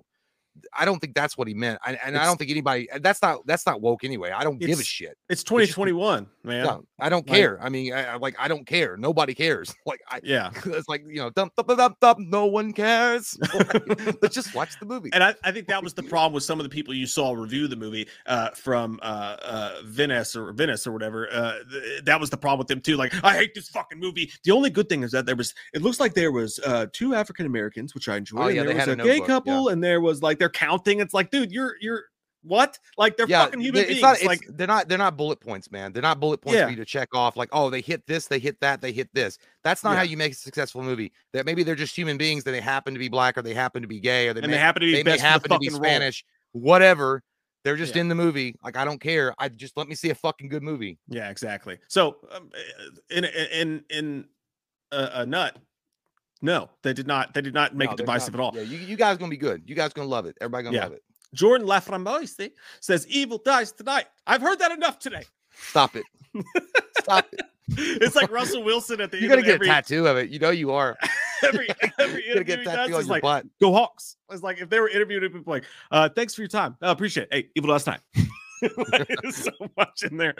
I don't think that's what he meant. I, and it's, I don't think anybody that's not that's not woke anyway. I don't give a shit. It's twenty twenty-one, it's just, man. No, I don't like, care. I mean, I, I, like, I don't care. Nobody cares. Like, I, yeah, it's like, you know, thump, thump, thump, thump, no one cares. Like, let's just watch the movie. And I, I think that was the problem with some of the people you saw review the movie uh, from uh, uh, Venice or Venice or whatever. Uh, th- that was the problem with them too. Like, I hate this fucking movie. The only good thing is that there was, it looks like there was uh, two African Americans, which I enjoyed. Oh, yeah, and there they was had a, a gay couple, yeah. and there was like. They're counting. It's like, dude, you're you're what? Like they're yeah, fucking human it's beings. Not, it's, like they're not they're not bullet points, man. They're not bullet points yeah. for you to check off. Like, oh, they hit this, they hit that, they hit this. That's not yeah. how you make a successful movie. That maybe they're just human beings. That they happen to be black, or they happen to be gay, or they, and may, they happen to be they best may happen to be Spanish, role. Whatever. They're just yeah. in the movie. Like, I don't care. I just let me see a fucking good movie. Yeah, exactly. So um, in in in a, a nut. No, they did not. They did not make no, it divisive not, at all. Yeah, you, you guys gonna be good. You guys gonna love it. Everybody gonna yeah. love it. Jordan Laframboise says, "Evil dies tonight." I've heard that enough today. Stop it. Stop it. It's like Russell Wilson at the You're end. You're gonna get every... a tattoo of it. You know you are. every every interview get tattoo on your like, butt. Go Hawks. It's like if they were interviewed, it'd be like, uh, "Thanks for your time. I appreciate it. Hey, Evil dies tonight." Like, there's so much in there.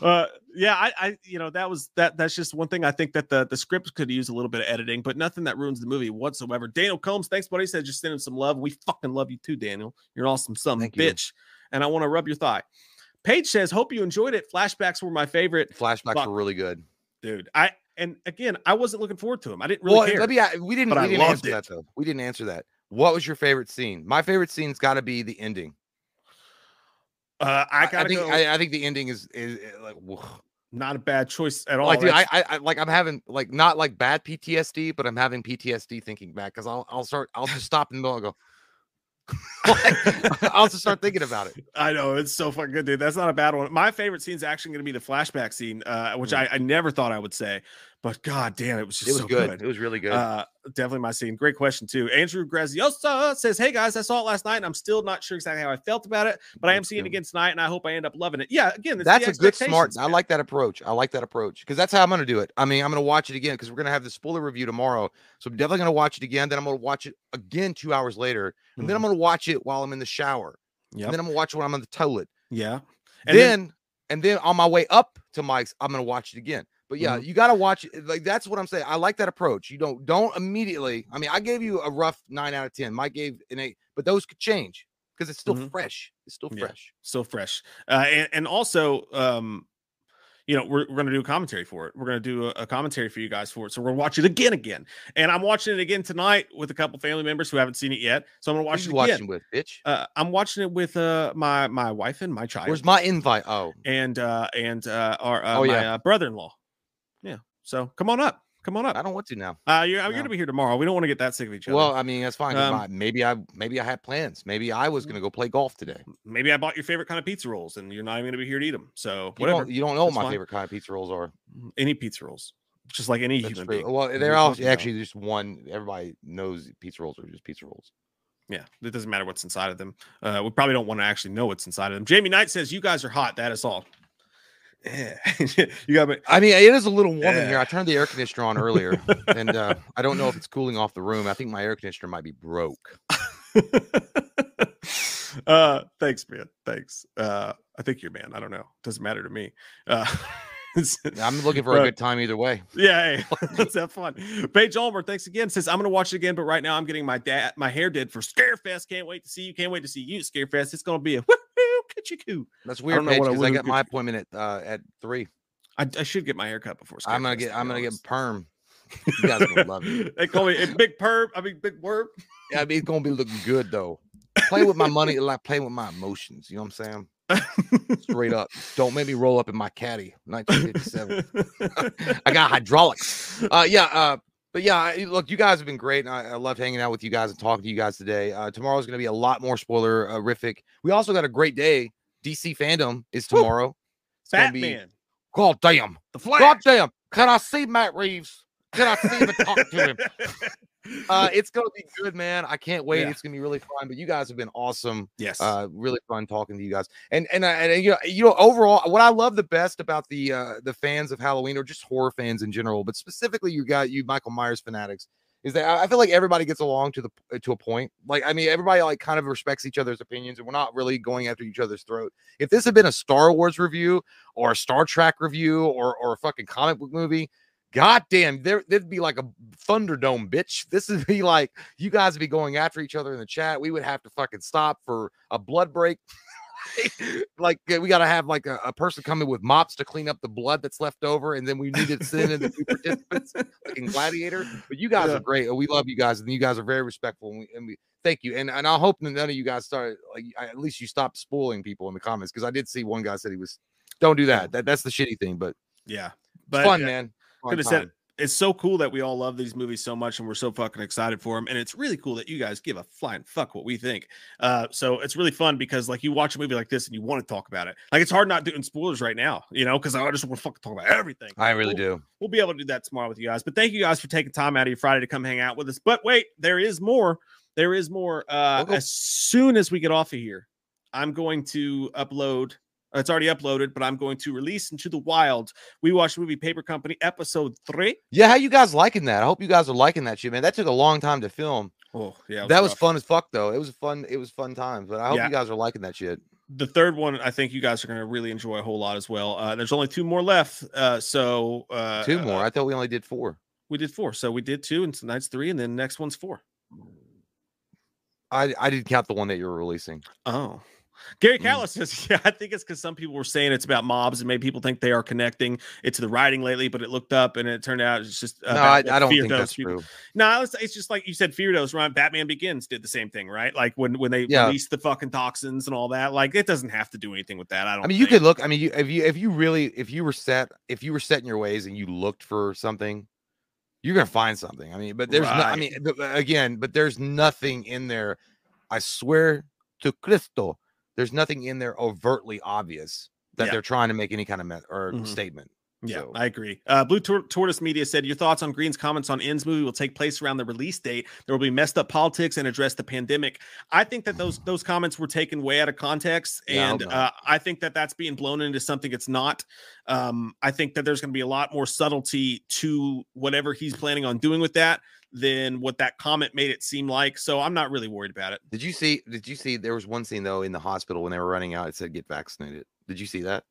Uh, yeah, I, I, you know, that was that. That's just one thing. I think that the the script could use a little bit of editing, but nothing that ruins the movie whatsoever. Daniel Combs, thanks, buddy. Said just send him some love. We fucking love you too, Daniel. You're an awesome son of a bitch, and I want to rub your thigh. Paige says, "Hope you enjoyed it. Flashbacks were my favorite. Flashbacks but, were really good, dude. I and again, I wasn't looking forward to them. I didn't really well, care. Let me, I, we didn't. But we I didn't loved answer it. That though. We didn't answer that. What was your favorite scene? My favorite scene's got to be the ending." Uh, I, I think go. I, I think the ending is is, is like whew. Not a bad choice at all. Like, dude, I, I I like I'm having like not like bad P T S D, but I'm having P T S D thinking back because I'll I'll start I'll just stop and go. like, I'll just start thinking about it. I know it's so fucking good, dude. That's not a bad one. My favorite scene is actually going to be the flashback scene, uh, which mm. I, I never thought I would say, but god damn, it was just it was so good. good. It was really good. Uh, definitely my scene. Great question too. Andrew Graziosa says, "Hey guys, I saw it last night, and I'm still not sure exactly how I felt about it, but I am seeing it again tonight, and I hope I end up loving it." Yeah, again, that's a good smart. Man. I like that approach. I like that approach because that's how I'm going to do it. I mean, I'm going to watch it again because we're going to have the spoiler review tomorrow, so I'm definitely going to watch it again. Then I'm going to watch it again two hours later, and mm. then I'm going to watch it while I'm in the shower. Yeah. Then I'm gonna watch it when I'm on the toilet. Yeah. And then, then and then on my way up to Mike's, I'm gonna watch it again. But yeah, mm-hmm. you gotta watch it. Like that's what I'm saying. I like that approach. You don't don't immediately. I mean, I gave you a rough nine out of ten. Mike gave an eight, but those could change because it's still mm-hmm. fresh. It's still yeah, fresh. Still fresh. Uh, and and also, um, you know, we're, we're gonna do a commentary for it. We're gonna do a, a commentary for you guys for it. So we're gonna watch it again, again. And I'm watching it again tonight with a couple family members who haven't seen it yet. So I'm gonna watch Who's it again. Watching with bitch. Uh, I'm watching it with uh my my wife and my child. Where's my invite? Oh, and uh and uh our uh, oh, my yeah. uh, brother-in-law. Yeah. So come on up. Come on up. I don't want to now. Uh, you're, no. you're gonna be here tomorrow. We don't want to get that sick of each other. Well, I mean, that's fine. Um, I, maybe I maybe I had plans. Maybe I was gonna go play golf today. Maybe I bought your favorite kind of pizza rolls, and you're not even gonna be here to eat them. So whatever. You don't, you don't know what my fine. favorite kind of pizza rolls are. Any pizza rolls, just like any that's human true. being. Well, they're all actually just one. Everybody knows pizza rolls are just pizza rolls. Yeah, it doesn't matter what's inside of them. Uh, we probably don't want to actually know what's inside of them. Jamie Knight says, "You guys are hot. That is all." Yeah. You got me. I mean, it is a little warm yeah. in here. I turned the air conditioner on earlier, and uh, I don't know if it's cooling off the room. I think my air conditioner might be broke. uh, thanks, man. Thanks. Uh, I think you're man. I don't know. Doesn't matter to me. Uh, I'm looking for but, a good time either way. Yeah, hey, let's have fun. Paige Ulmer, thanks again. Says I'm gonna watch it again, but right now I'm getting my dad my hair did for Scarefest. Can't wait to see you. Can't wait to see you, Scarefest. It's gonna be a woohoo kitchikoo. That's weird, I Paige, because I, I got my appointment at uh, at three. I, I should get my haircut before. Scarefest, I'm gonna get. I'm gonna get perm. You guys gonna love it. They call me a big perm. I mean big worm. Yeah, I mean it's gonna be looking good though. Play with my money, like play with my emotions. You know what I'm saying? Straight up, don't make me roll up in my caddy nineteen fifty-seven. I got hydraulics. Uh yeah uh but yeah I, look, you guys have been great, and I, I love hanging out with you guys and talking to you guys today. Uh tomorrow's gonna be a lot more spoilerific. We also got a great day. D C Fandom is tomorrow. Woo! It's Batman. God damn the Flash. God damn, can I see Matt Reeves? Can I see him and talk to him? Uh, it's gonna be good, man. I can't wait. Yeah. It's gonna be really fun. But you guys have been awesome. Yes, uh, really fun talking to you guys. And and and, and you know, you know, overall, what I love the best about the uh, the fans of Halloween, or just horror fans in general, but specifically you got you Michael Myers fanatics, is that I feel like everybody gets along to the to a point. Like I mean, everybody like kind of respects each other's opinions, and we're not really going after each other's throat. If this had been a Star Wars review or a Star Trek review or or a fucking comic book movie, god damn, there, there'd be like a Thunderdome, bitch. This would be like, you guys would be going after each other in the chat. We would have to fucking stop for a blood break. Like, we got to have like a, a person come in with mops to clean up the blood that's left over. And then we need to send in the two participants like in Gladiator. But you guys yeah. are great. We love you guys. And you guys are very respectful. And we, and we thank you. And and I hope that none of you guys started, like, at least you stopped spoiling people in the comments. Because I did see one guy said he was, don't do that. that that's the shitty thing. But yeah, but, it's fun, yeah. man. Could have said it's so cool that we all love these movies so much and we're so fucking excited for them. And it's really cool that you guys give a flying fuck what we think. Uh, so it's really fun because like you watch a movie like this and you want to talk about it. Like it's hard not doing spoilers right now, you know, because I just want to fucking talk about everything. I really we'll, do. We'll be able to do that tomorrow with you guys. But thank you guys for taking time out of your Friday to come hang out with us. But wait, there is more. There is more. Uh, as soon as we get off of here, I'm going to upload. It's already uploaded, but I'm going to release into the wild. We Watched Movie Paper Company episode three. Yeah, how you guys liking that? I hope you guys are liking that shit, man. That took a long time to film. Oh, yeah. Was that rough. Was fun as fuck, though. It was fun. It was fun times, but I hope yeah. you guys are liking that shit. The third one, I think you guys are going to really enjoy a whole lot as well. Uh, there's only two more left. Uh, so uh, two more. Uh, I thought we only did four. We did four. So we did two, and tonight's three, and then next one's four. I, I didn't count the one that you were releasing. Oh. Gary Callis says, yeah, I think it's because some people were saying it's about mobs and made people think they are connecting it to the writing lately, but it looked up and it turned out it's just uh, no, I, I don't think that's people. True. No, it's, it's just like you said, Feardos, right? Batman Begins did the same thing, right? Like when, when they yeah. released the fucking toxins and all that, like it doesn't have to do anything with that. I don't I mean, think. You could look, I mean, you, if you, if you really, if you were set, if you were set in your ways and you looked for something, you're going to find something. I mean, but there's right. no, I mean, again, but there's nothing in there. I swear to Cristo. There's nothing in there overtly obvious that yeah. they're trying to make any kind of me- or mm-hmm. statement. Yeah, so. I agree. Uh, Blue Tor- Tortoise Media said, your thoughts on Green's comments on Ends movie will take place around the release date. There will be messed up politics and address the pandemic. I think that those those comments were taken way out of context. And yeah, I, uh, I think that that's being blown into something it's not. Um, I think that there's going to be a lot more subtlety to whatever he's planning on doing with that than what that comment made it seem like. So I'm not really worried about it. Did you see, did you see, there was one scene though in the hospital when they were running out, it said, get vaccinated. Did you see that?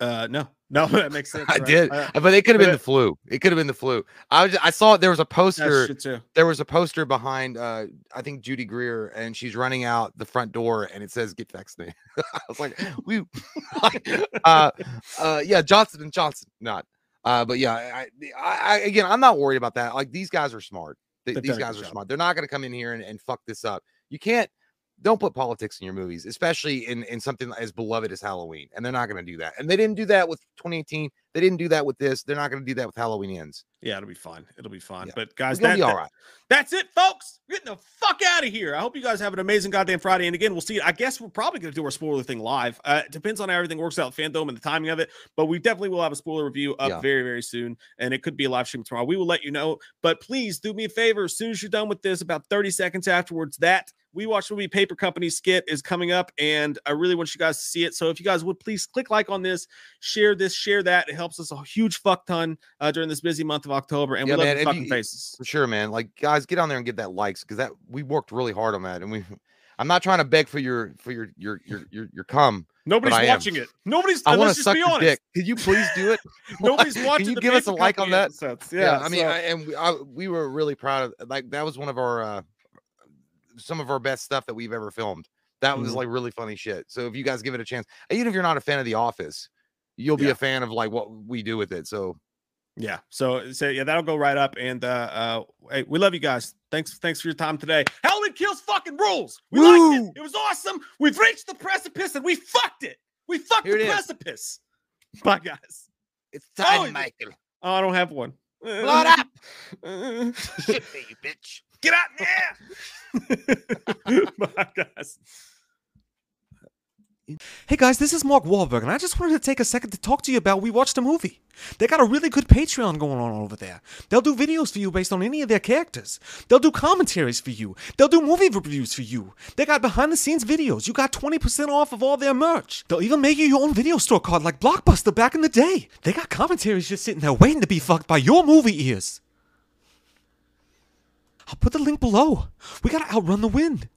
Uh, no, no, that makes sense. I right? did, uh, but it could have been the flu. It could have been the flu. I was, I saw there was a poster. Too. There was a poster behind, uh, I think Judy Greer, and she's running out the front door, and it says "Get vaccinated." I was like, "We, uh, uh, yeah, Johnson and Johnson, not." Uh, but yeah, I, I, I, again, I'm not worried about that. Like these guys are smart. Th- these guys are smart. They're not going to come in here and, and fuck this up. You can't. Don't put politics in your movies, especially in, in something as beloved as Halloween. And they're not going to do that. And they didn't do that with twenty eighteen. They didn't do that with this. They're not going to do that with Halloween Ends. Yeah, it'll be fine. It'll be fine. Yeah. But guys, that, be all right. that, that's it, folks. We're getting the fuck out of here. I hope you guys have an amazing goddamn Friday. And again, we'll see. I guess we're probably going to do our spoiler thing live. Uh, it depends on how everything works out, Fandom and the timing of it. But we definitely will have a spoiler review up yeah. very, very soon. And it could be a live stream tomorrow. We will let you know. But please do me a favor. As soon as you're done with this, about thirty seconds afterwards, that We Watched Movie Paper Company skit is coming up, and I really want you guys to see it. So if you guys would please click like on this, share this, share that. It helps us a huge fuck ton uh, during this busy month of October, and yeah, we love man, your fucking you, faces. For sure, man. Like, guys, get on there and get that likes, because that we worked really hard on that, and we. I'm not trying to beg for your for your your your your, your cum. Nobody's watching it. Nobody's. I want to suck your dick. Can you please do it? Nobody's watching. Can you give us a like on that? Yeah, yeah, I mean, so. I, and we, I, we were really proud of. Like, that was one of our. Uh, some of our best stuff that we've ever filmed. That was mm-hmm. like really funny shit. So if you guys give it a chance, even if you're not a fan of The Office, you'll be yeah. a fan of like what we do with it. So yeah. So, so yeah, that'll go right up. And uh, uh, hey, we love you guys. Thanks. Thanks for your time today. Halloween Kills fucking rules. We Woo! liked it. It was awesome. We've reached the precipice and we fucked it. We fucked Here the precipice. Is. Bye guys. It's time, oh, Michael. Oh, I don't have one. Blood up. Shit for you, bitch. Get out there! My guys. Hey guys, this is Mark Wahlberg, and I just wanted to take a second to talk to you about We Watched a Movie. They got a really good Patreon going on over there. They'll do videos for you based on any of their characters. They'll do commentaries for you. They'll do movie reviews for you. They got behind-the-scenes videos. You got twenty percent off of all their merch. They'll even make you your own video store card like Blockbuster back in the day. They got commentaries just sitting there waiting to be fucked by your movie ears. I'll put the link below. We gotta outrun the wind.